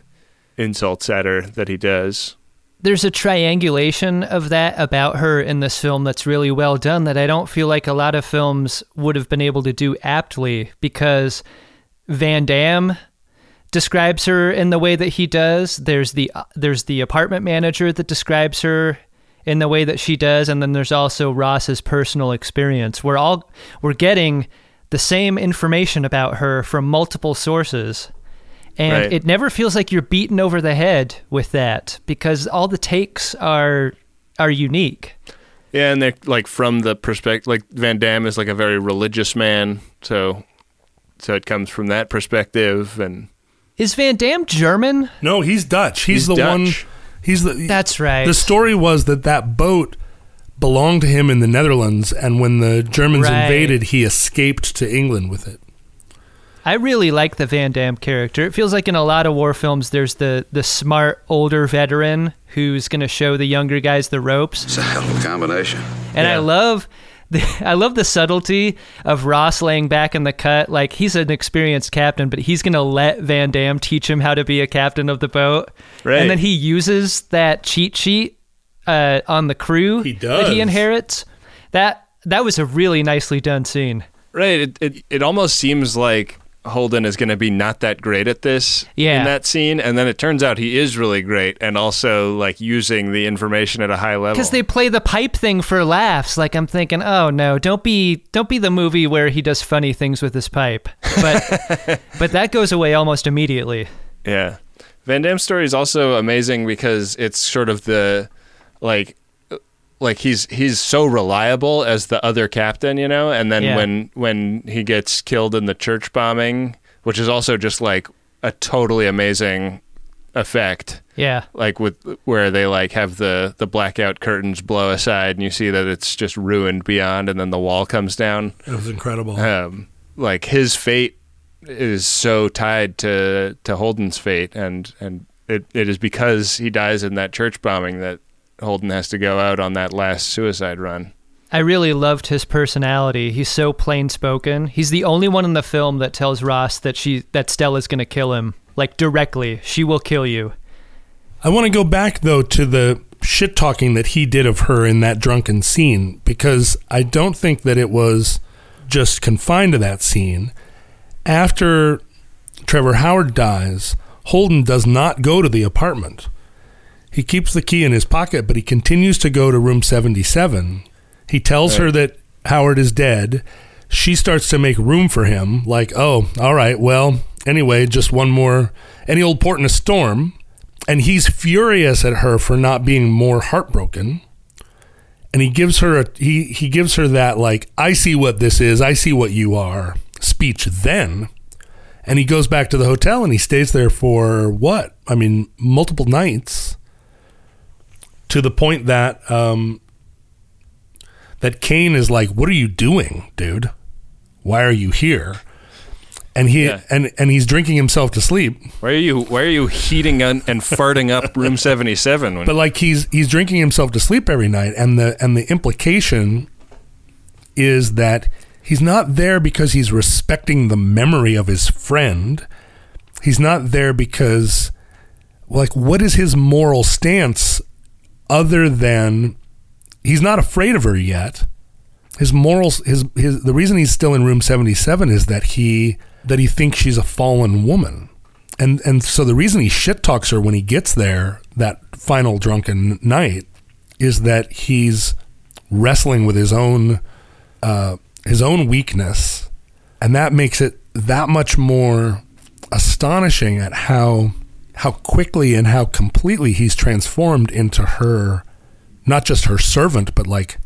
insults at her that he does. There's a triangulation of that about her in this film that's really well done that I don't feel like a lot of films would have been able to do aptly, because Van Damme describes her in the way that he does. There's the apartment manager that describes her in the way that she does, and then there's also Ross's personal experience. We're getting the same information about her from multiple sources. And it never feels like you're beaten over the head with that, because all the takes are unique. Yeah, and they're like from the perspective, like Van Damme is like a very religious man, so it comes from that perspective. And is Van Damme German? No, he's Dutch. He's Dutch. That's right. The story was that boat belonged to him in the Netherlands, and when the Germans invaded, he escaped to England with it. I really like the Van Damme character. It feels like in a lot of war films, there's the smart, older veteran who's going to show the younger guys the ropes. It's a hell of a combination. And yeah. I love the subtlety of Ross laying back in the cut. Like, he's an experienced captain, but he's going to let Van Damme teach him how to be a captain of the boat. Right. And then he uses that cheat sheet on the crew that he inherits. That was a really nicely done scene. Right. It almost seems like Holden is going to be not that great at this in that scene, and then it turns out he is really great, and also like using the information at a high level. Because they play the pipe thing for laughs. Like, I'm thinking, oh no, don't be the movie where he does funny things with his pipe. But that goes away almost immediately. Yeah, Van Damme's story is also amazing because it's sort of the like he's so reliable as the other captain, you know, and then when he gets killed in the church bombing, which is also just like a totally amazing effect. Yeah. Like where they like have the blackout curtains blow aside and you see that it's just ruined beyond, and then the wall comes down. It was incredible. Like his fate is so tied to Holden's fate, and it is because he dies in that church bombing that Holden has to go out on that last suicide run. I really loved his personality. He's so plain spoken. He's the only one in the film that tells Ross that Stella's going to kill him, like directly. She will kill you. I want to go back though to the shit talking that he did of her in that drunken scene, because I don't think that it was just confined to that scene. After Trevor Howard dies, Holden does not go to the apartment. He keeps the key in his pocket, but he continues to go to room 77. He tells her that Howard is dead. She starts to make room for him, like, oh, all right, well, anyway, just one more, any old port in a storm. And he's furious at her for not being more heartbroken. And he gives her that, like, I see what this is, I see what you are, speech then. And he goes back to the hotel and he stays there for what? I mean, multiple nights, to the point that that Caine is like, what are you doing, dude? Why are you here? And he and he's drinking himself to sleep. Why are you heating and farting up room 77? But like he's drinking himself to sleep every night, and the implication is that he's not there because he's respecting the memory of his friend. He's not there because, like, what is his moral stance other than he's not afraid of her yet. His morals, the reason he's still in room 77 is that he thinks she's a fallen woman. And so the reason he shit talks her when he gets there that final drunken night is that he's wrestling with his own weakness, and that makes it that much more astonishing at how quickly and how completely he's transformed into her, not just her servant, but like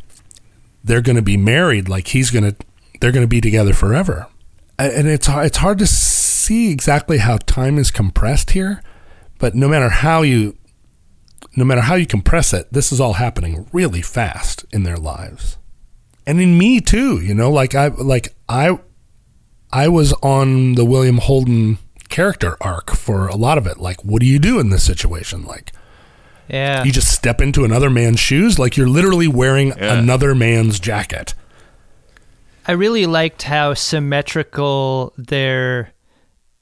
they're going to be married, like they're going to be together forever. And it's hard to see exactly how time is compressed here, but no matter how you compress it, this is all happening really fast in their lives. And in me too, you know, I was on the William Holden character arc for a lot of it. Like, what do you do in this situation? Like, yeah, you just step into another man's shoes. Like, you're literally wearing another man's jacket. I really liked how symmetrical their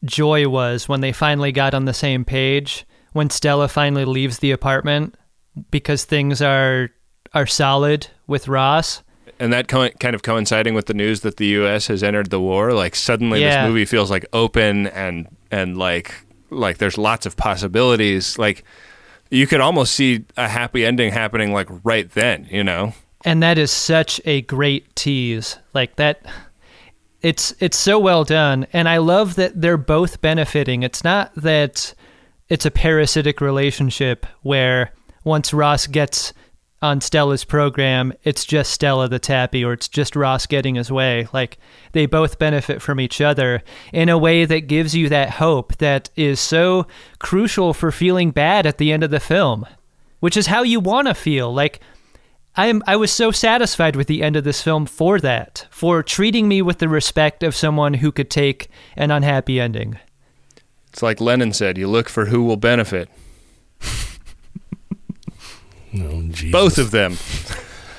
joy was when they finally got on the same page. When Stella finally leaves the apartment because things are solid with Ross. And that kind of coinciding with the news that the U.S. has entered the war, like suddenly this movie feels like open and like there's lots of possibilities. Like you could almost see a happy ending happening like right then, you know? And that is such a great tease. Like that, it's so well done. And I love that they're both benefiting. It's not that it's a parasitic relationship where once Ross gets on Stella's program, it's just Stella that's happy, or it's just Ross getting his way. Like, they both benefit from each other in a way that gives you that hope that is so crucial for feeling bad at the end of the film, which is how you want to feel. Like, I was so satisfied with the end of this film for that, for treating me with the respect of someone who could take an unhappy ending. It's like Lennon said, you look for who will benefit. Oh, Jesus. Both of them.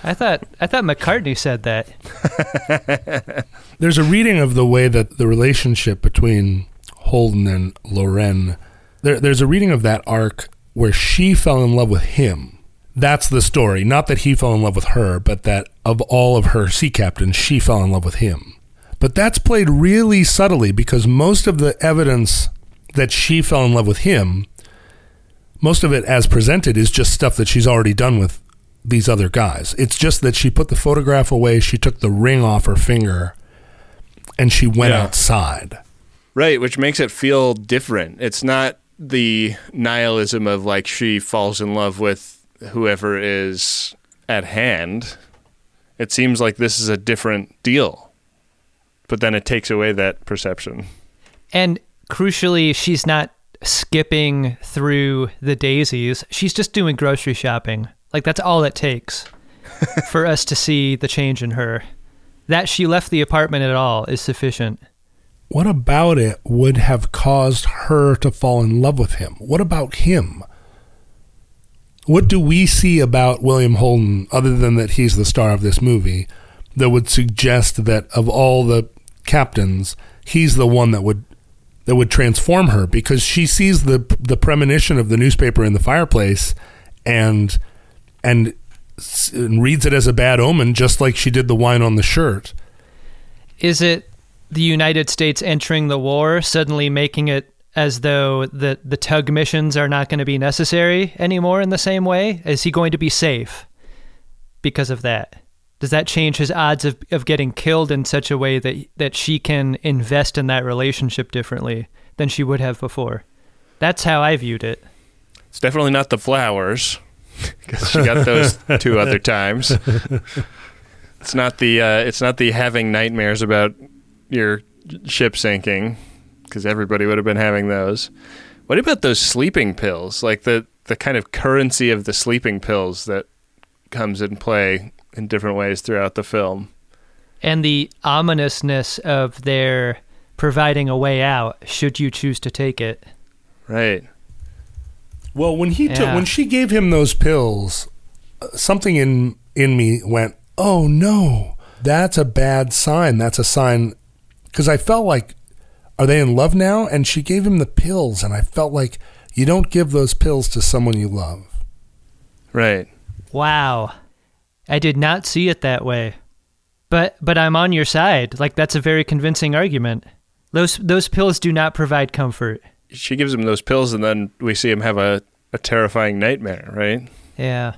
I thought McCartney said that. There's a reading of the way that the relationship between Holden and Loren, there's a reading of that arc where she fell in love with him. That's the story. Not that he fell in love with her, but that of all of her sea captains, she fell in love with him. But that's played really subtly, because most of the evidence that she fell in love with him, most of it as presented is just stuff that she's already done with these other guys. It's just that she put the photograph away, she took the ring off her finger, and she went outside. Right, which makes it feel different. It's not the nihilism of, like, she falls in love with whoever is at hand. It seems like this is a different deal. But then it takes away that perception. And crucially, she's not skipping through the daisies. She's just doing grocery shopping. Like, that's all it takes for us to see the change in her. That she left the apartment at all is sufficient. What about it would have caused her to fall in love with him? What about him? What do we see about William Holden, other than that he's the star of this movie, that would suggest that of all the captains, he's the one that would transform her? Because she sees the premonition of the newspaper in the fireplace and reads it as a bad omen, just like she did the wine on the shirt. Is it the United States entering the war, suddenly making it as though the tug missions are not going to be necessary anymore in the same way? Is he going to be safe because of that? Does that change his odds of getting killed in such a way that she can invest in that relationship differently than she would have before? That's how I viewed it. It's definitely not the flowers, because she got those two other times. It's not the having nightmares about your ship sinking. because everybody would have been having those. What about those sleeping pills? Like the kind of currency of the sleeping pills that comes in play in different ways throughout the film. And the ominousness of their providing a way out, should you choose to take it. Right. Well, when she gave him those pills, something in me went, oh no, that's a bad sign. That's a sign, because I felt like, are they in love now? And she gave him the pills, and I felt like you don't give those pills to someone you love. Right. Wow. I did not see it that way. But I'm on your side. Like, that's a very convincing argument. Those pills do not provide comfort. She gives him those pills, and then we see him have a terrifying nightmare, right? Yeah.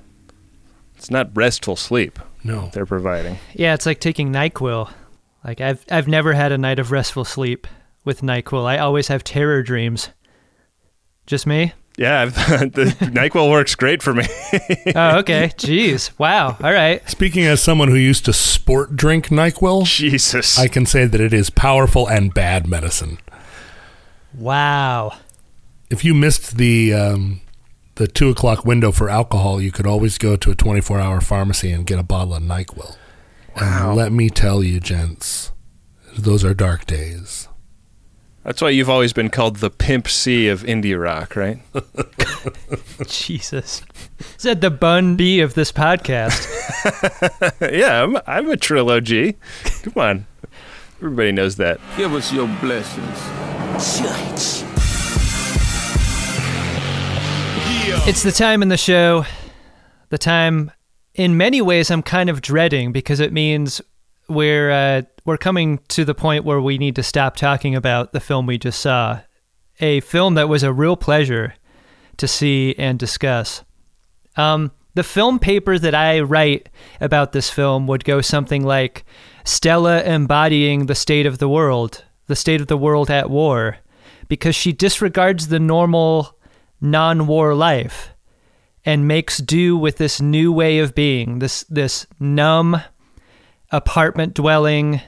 It's not restful sleep. No. They're providing. Yeah, it's like taking NyQuil. Like, I've never had a night of restful sleep with NyQuil. I always have terror dreams. Just me? Yeah, the NyQuil works great for me. Oh, okay. Jeez. Wow. All right. Speaking as someone who used to sport drink NyQuil, Jesus, I can say that it is powerful and bad medicine. Wow. If you missed the 2 o'clock window for alcohol, you could always go to a 24-hour pharmacy and get a bottle of NyQuil. Wow. And let me tell you, gents, those are dark days. That's why you've always been called the Pimp C of indie rock, right? Jesus. Is that the Bun B of this podcast? Yeah, I'm a trilogy. Come on. Everybody knows that. Give us your blessings. Church. It's the time in the show, the time in many ways I'm kind of dreading, because it means we're coming to the point where we need to stop talking about the film we just saw, a film that was a real pleasure to see and discuss. The film paper that I write about this film would go something like Stella embodying the state of the world at war, because she disregards the normal non-war life and makes do with this new way of being, this numb, apartment-dwelling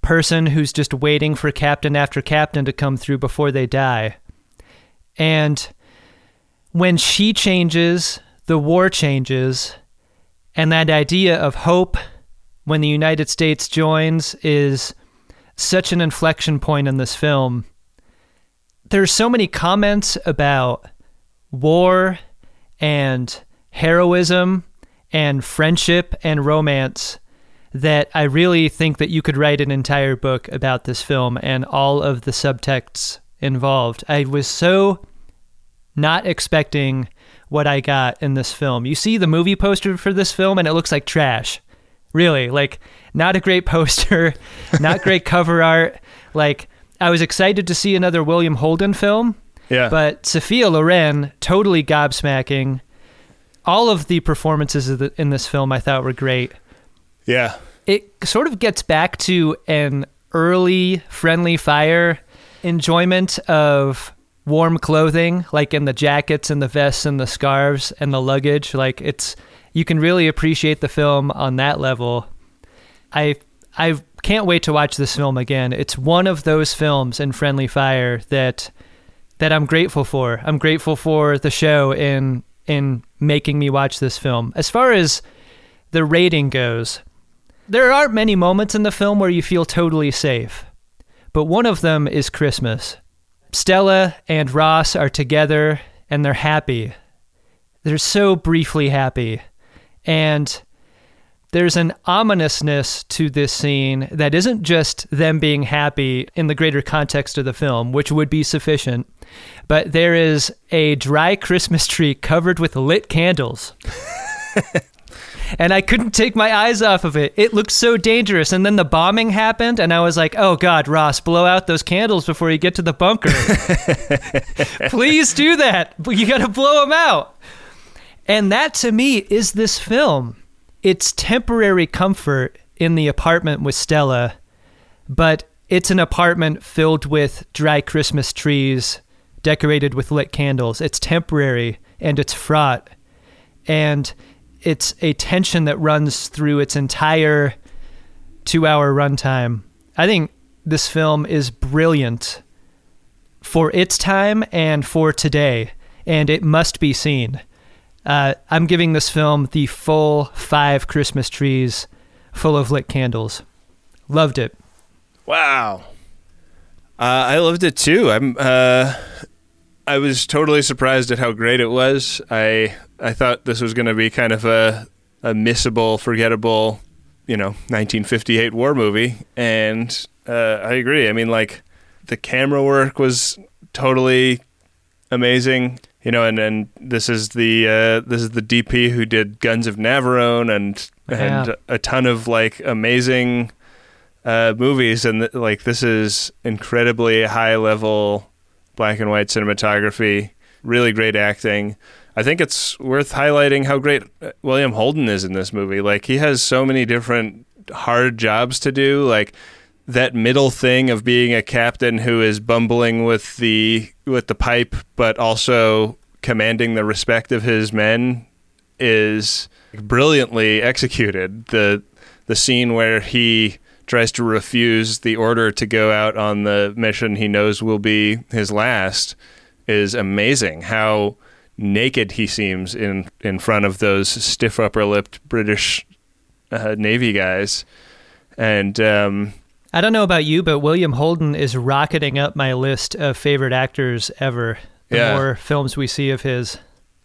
person who's just waiting for captain after captain to come through before they die. And when she changes, the war changes, and that idea of hope when the United States joins is such an inflection point in this film. There's so many comments about war and heroism and friendship and romance that I really think that you could write an entire book about this film and all of the subtexts involved. I was so not expecting what I got in this film. You see the movie poster for this film and it looks like trash. Really, like, not a great poster, not great cover art. Like, I was excited to see another William Holden film, yeah, but Sophia Loren, totally gobsmacking. All of the performances in this film I thought were great. Yeah. It sort of gets back to an early Friendly Fire enjoyment of warm clothing, like in the jackets and the vests and the scarves and the luggage. Like, it's, you can really appreciate the film on that level. I can't wait to watch this film again. It's one of those films in Friendly Fire that I'm grateful for. I'm grateful for the show in making me watch this film. As far as the rating goes, there aren't many moments in the film where you feel totally safe, but one of them is Christmas. Stella and Ross are together and they're happy. They're so briefly happy. And there's an ominousness to this scene that isn't just them being happy in the greater context of the film, which would be sufficient, but there is a dry Christmas tree covered with lit candles. And I couldn't take my eyes off of it. It looked so dangerous. And then the bombing happened, and I was like, oh, God, Ross, blow out those candles before you get to the bunker. Please do that. You got to blow them out. And that, to me, is this film. It's temporary comfort in the apartment with Stella, but it's an apartment filled with dry Christmas trees decorated with lit candles. It's temporary, and it's fraught. And it's a tension that runs through its entire 2-hour runtime. I think this film is brilliant for its time and for today, and it must be seen. I'm giving this film the full 5 Christmas trees full of lit candles. Loved it. Wow. I loved it too. I was totally surprised at how great it was. I thought this was going to be kind of a missable, forgettable, 1958 war movie. And I agree. I mean, like, the camera work was totally amazing. And this is the DP who did Guns of Navarone and a ton of like amazing movies, and this is incredibly high level black and white cinematography, really great acting. I think it's worth highlighting how great William Holden is in this movie. Like, he has so many different hard jobs to do, like that middle thing of being a captain who is bumbling with the pipe, but also commanding the respect of his men, is brilliantly executed. The scene where he tries to refuse the order to go out on the mission he knows will be his last is amazing. How naked he seems in front of those stiff upper-lipped British Navy guys, and I don't know about you, but William Holden is rocketing up my list of favorite actors ever. The more films we see of his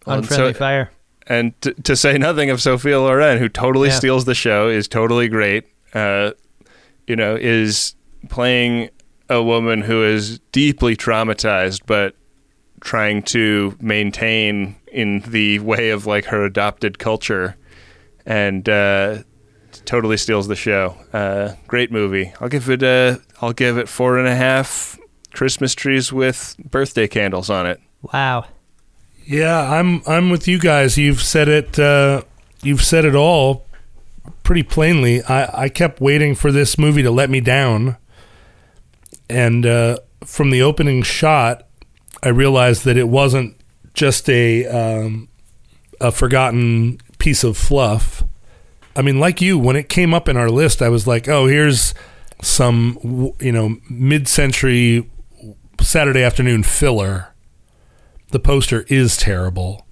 on Friendly Fire. And to say nothing of Sophia Loren, who totally steals the show, is totally great, is playing a woman who is deeply traumatized, but trying to maintain in the way of like her adopted culture. And, totally steals the show. Great movie. I'll give it 4.5 Christmas trees with birthday candles on it. Wow. Yeah, I'm with you guys. You've said it. You've said it all pretty plainly. I kept waiting for this movie to let me down, and from the opening shot, I realized that it wasn't just a forgotten piece of fluff. I mean, like you, when it came up in our list, I was like, oh, here's some, mid-century Saturday afternoon filler. The poster is terrible.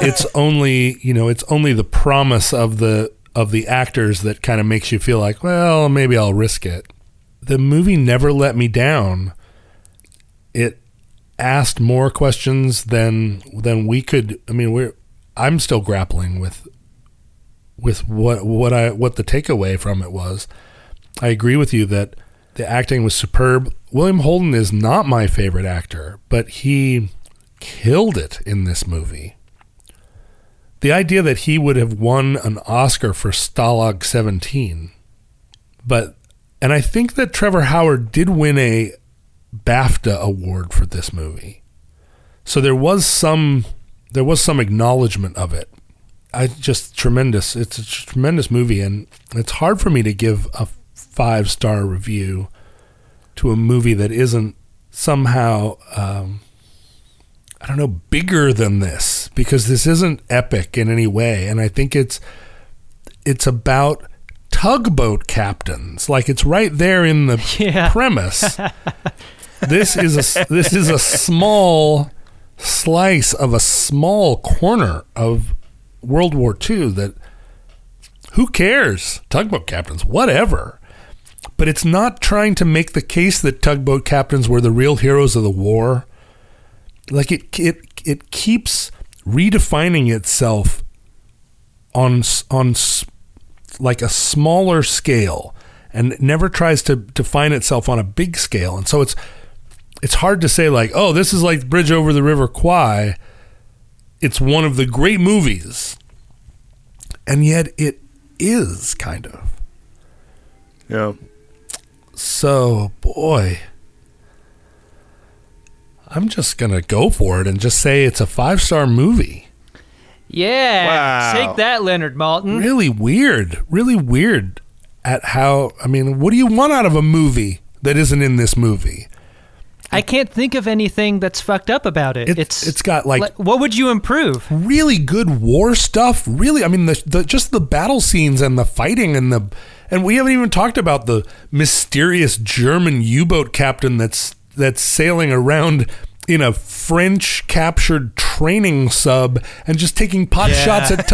It's only, the promise of the actors that kind of makes you feel like, well, maybe I'll risk it. The movie never let me down. It asked more questions than we could. I mean, I'm still grappling with what the takeaway from it was. I agree with you that the acting was superb. William Holden is not my favorite actor, but he killed it in this movie. The idea that he would have won an Oscar for Stalag 17, and I think that Trevor Howard did win a BAFTA award for this movie. So there was some acknowledgement of it. It's a tremendous movie, and it's hard for me to give a 5-star review to a movie that isn't somehow, bigger than this, because this isn't epic in any way. And I think it's about tugboat captains. Like, it's right there in the premise. This is a small slice of a small corner of World War II that, who cares? Tugboat captains, whatever. But it's not trying to make the case that tugboat captains were the real heroes of the war. Like, it keeps redefining itself on like a smaller scale, and it never tries to define itself on a big scale. And so it's hard to say like, oh, this is like Bridge over the River Kwai. It's one of the great movies, and yet it is, kind of. Yeah. So, boy, I'm just going to go for it and just say it's a 5-star movie. Yeah. Wow. Take that, Leonard Maltin. Really weird at how, what do you want out of a movie that isn't in this movie? I can't think of anything that's fucked up about it. It's got like, what would you improve? Really good war stuff. Really, just the battle scenes and the fighting and we haven't even talked about the mysterious German U-boat captain that's that's sailing around in a French captured training sub and just taking pot shots at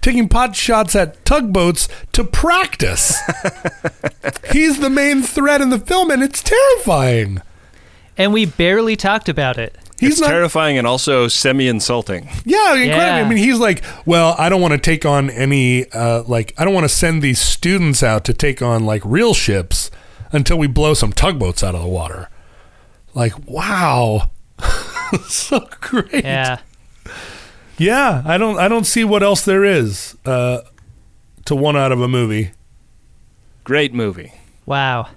taking pot shots at tugboats to practice. He's the main threat in the film, and it's terrifying. And we barely talked about it. It's terrifying and also semi-insulting. Yeah, incredibly. I mean, he's like, well, I don't want to take on any, I don't want to send these students out to take on, real ships until we blow some tugboats out of the water. Wow. So great. Yeah. Yeah, I don't see what else there is to want out of a movie. Great movie. Wow.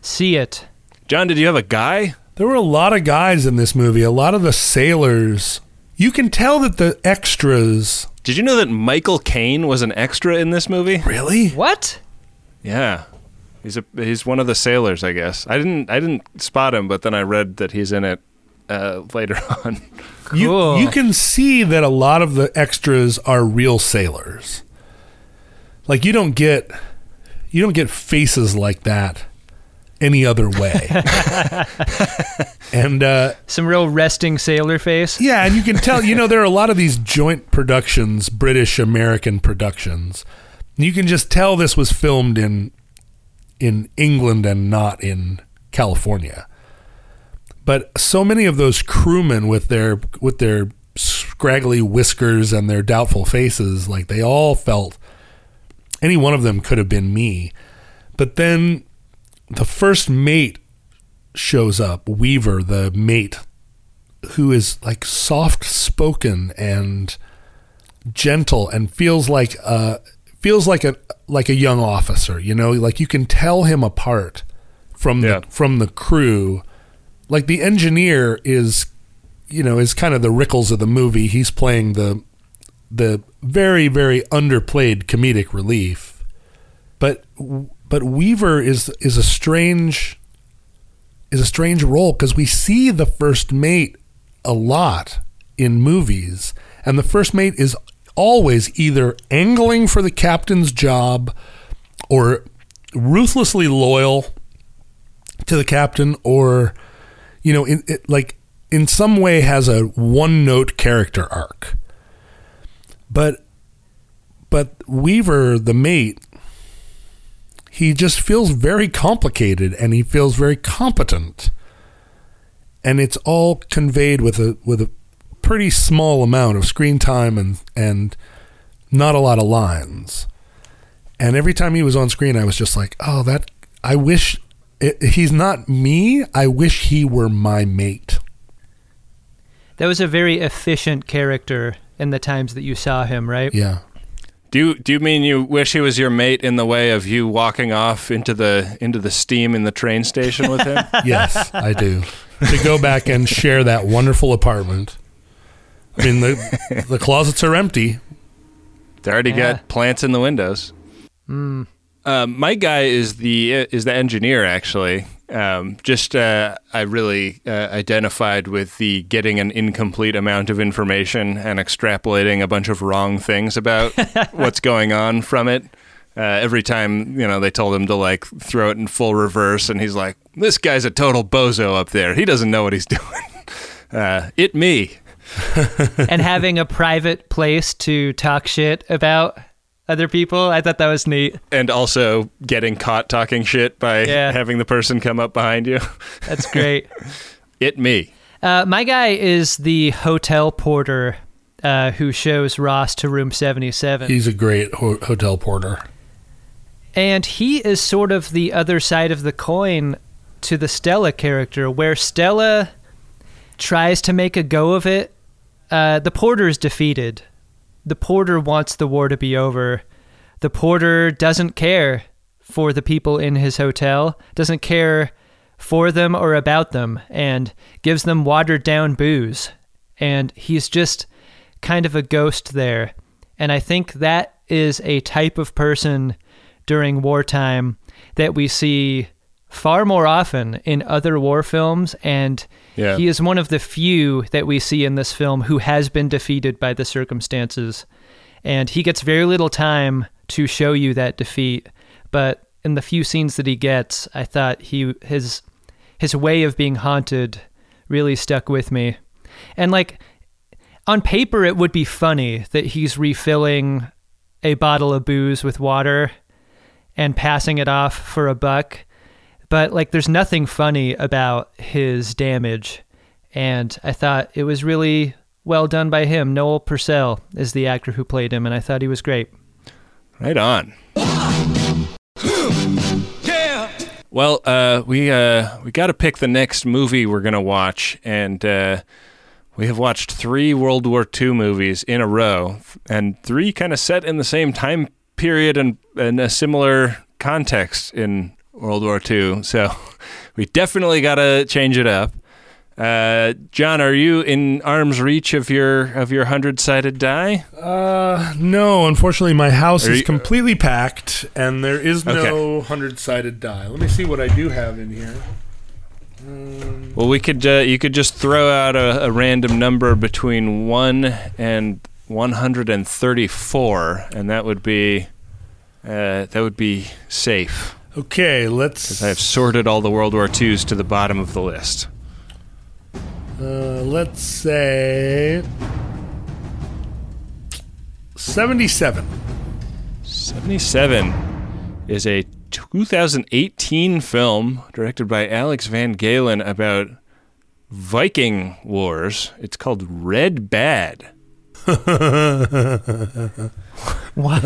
See it. John, did you have a guy? There were a lot of guys in this movie, a lot of the sailors. You can tell that the extras... Did you know that Michael Caine was an extra in this movie? Really? What? Yeah. He's one of the sailors, I guess. I didn't spot him, but then I read that he's in it later on. Cool. You can see that a lot of the extras are real sailors. You don't get faces like that any other way. And some real resting sailor face. Yeah, and you can tell, there are a lot of these joint productions, British American productions. You can just tell this was filmed in England and not in California. But so many of those crewmen with their scraggly whiskers and their doubtful faces, they all felt, any one of them could have been me. But then the first mate shows up, Weaver, the mate, who is soft-spoken and gentle and feels like a young officer. You can tell him apart from the crew. The engineer is kind of the Rickles of the movie. He's playing the very, very underplayed comedic relief, But Weaver is a strange role, because we see the first mate a lot in movies, and the first mate is always either angling for the captain's job or ruthlessly loyal to the captain, or in some way has a one-note character arc. But Weaver, the mate, he just feels very complicated, and he feels very competent, and it's all conveyed with a pretty small amount of screen time and not a lot of lines. And every time he was on screen, I was just like, oh, he's not me. I wish he were my mate. That was a very efficient character in the times that you saw him, right? Yeah. Do you mean you wish he was your mate in the way of you walking off into the steam in the train station with him? Yes, I do. To go back and share that wonderful apartment. I mean, the closets are empty. They already got plants in the windows. Mm. My guy is the engineer, actually. I really identified with the getting an incomplete amount of information and extrapolating a bunch of wrong things about what's going on from it. Every time, they told him to throw it in full reverse, and he's like, "This guy's a total bozo up there. He doesn't know what he's doing." It me. And having a private place to talk shit about other people. I thought that was neat. And also getting caught talking shit by having the person come up behind you. That's great. It me. My guy is the hotel porter who shows Ross to room 77. He's a great hotel porter. And he is sort of the other side of the coin to the Stella character, where Stella tries to make a go of it. The porter is defeated. The porter wants the war to be over. The porter doesn't care for the people in his hotel, doesn't care for them or about them, and gives them watered-down booze. And he's just kind of a ghost there. And I think that is a type of person during wartime that we see far more often in other war films, and he is one of the few that we see in this film who has been defeated by the circumstances, and he gets very little time to show you that defeat, but in the few scenes that he gets, I thought he his his way of being haunted really stuck with me. And like on paper, it would be funny that he's refilling a bottle of booze with water and passing it off for a buck. But like, there's nothing funny about his damage. And I thought it was really well done by him. Noel Purcell is the actor who played him, and I thought he was great. Right on. Well, we got to pick the next movie we're going to watch, and we have watched 3 World War II movies in a row, and 3 kind of set in the same time period and a similar context in World War II, so we definitely got to change it up. John, are you in arm's reach of your 100-sided die? No, unfortunately my house is completely packed and there is no 100-sided die. Let me see what I do have in here. Well, we could you could just throw out a random number between 1 and 134, and that would be safe. Okay, let's. Because I've sorted all the World War IIs to the bottom of the list. Let's say 77. 77 is a 2018 film directed by Alex Van Galen about Viking wars. It's called Redbad. What?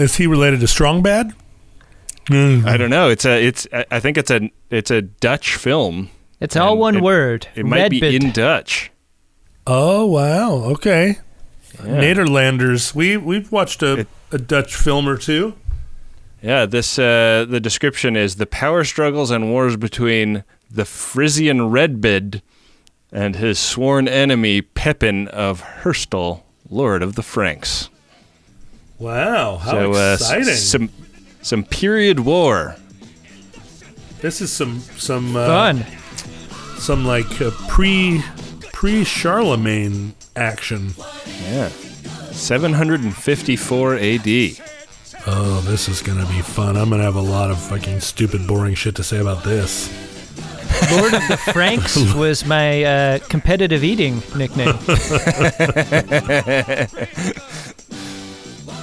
Is he related to Strongbad? I don't know. I think it's a Dutch film. It's all one word. It might be in Dutch. Oh wow! Okay, yeah. Nederlanders. We've watched a Dutch film or two. Yeah. This the description is the power struggles and wars between the Frisian Redbad and his sworn enemy Pepin of Herstal, Lord of the Franks. Wow! How exciting! Some period war. This is some fun. Some like pre Charlemagne action. Yeah. 754 AD. Oh, this is gonna be fun. I'm gonna have a lot of fucking stupid, boring shit to say about this. Lord of the Franks was my competitive eating nickname.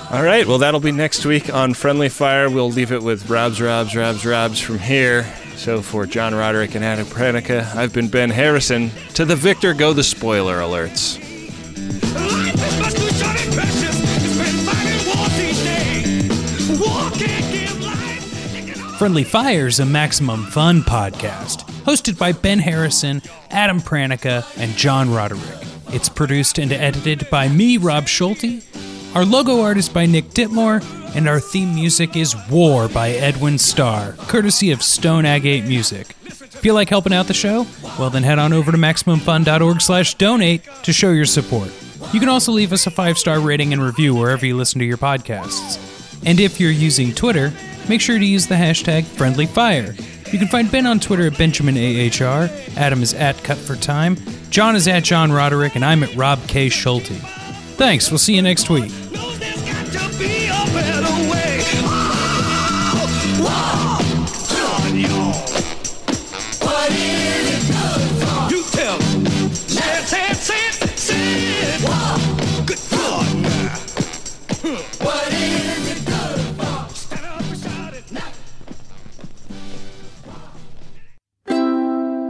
All right, well, that'll be next week on Friendly Fire. We'll leave it with Robs from here. So for John Roderick and Adam Pranica, I've been Ben Harrison. To the victor go the spoiler alerts. Life is much too short and precious. It's been fighting wars each day. War can't give life. Friendly Fire's a Maximum Fun podcast, hosted by Ben Harrison, Adam Pranica, and John Roderick. It's produced and edited by me, Rob Schulte. Our logo art is by Nick Ditmore, and our theme music is War by Edwin Starr, courtesy of Stone Agate Music. Feel like helping out the show? Well, then head on over to MaximumFun.org/donate to show your support. You can also leave us a 5-star rating and review wherever you listen to your podcasts. And if you're using Twitter, make sure to use the hashtag FriendlyFire. You can find Ben on Twitter at BenjaminAHR, Adam is at CutForTime, John is at John Roderick, and I'm at Rob K. Schulte. Thanks, we'll see you next week.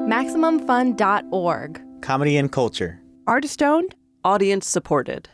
MaximumFun.org. Comedy and culture. Artist owned, audience supported.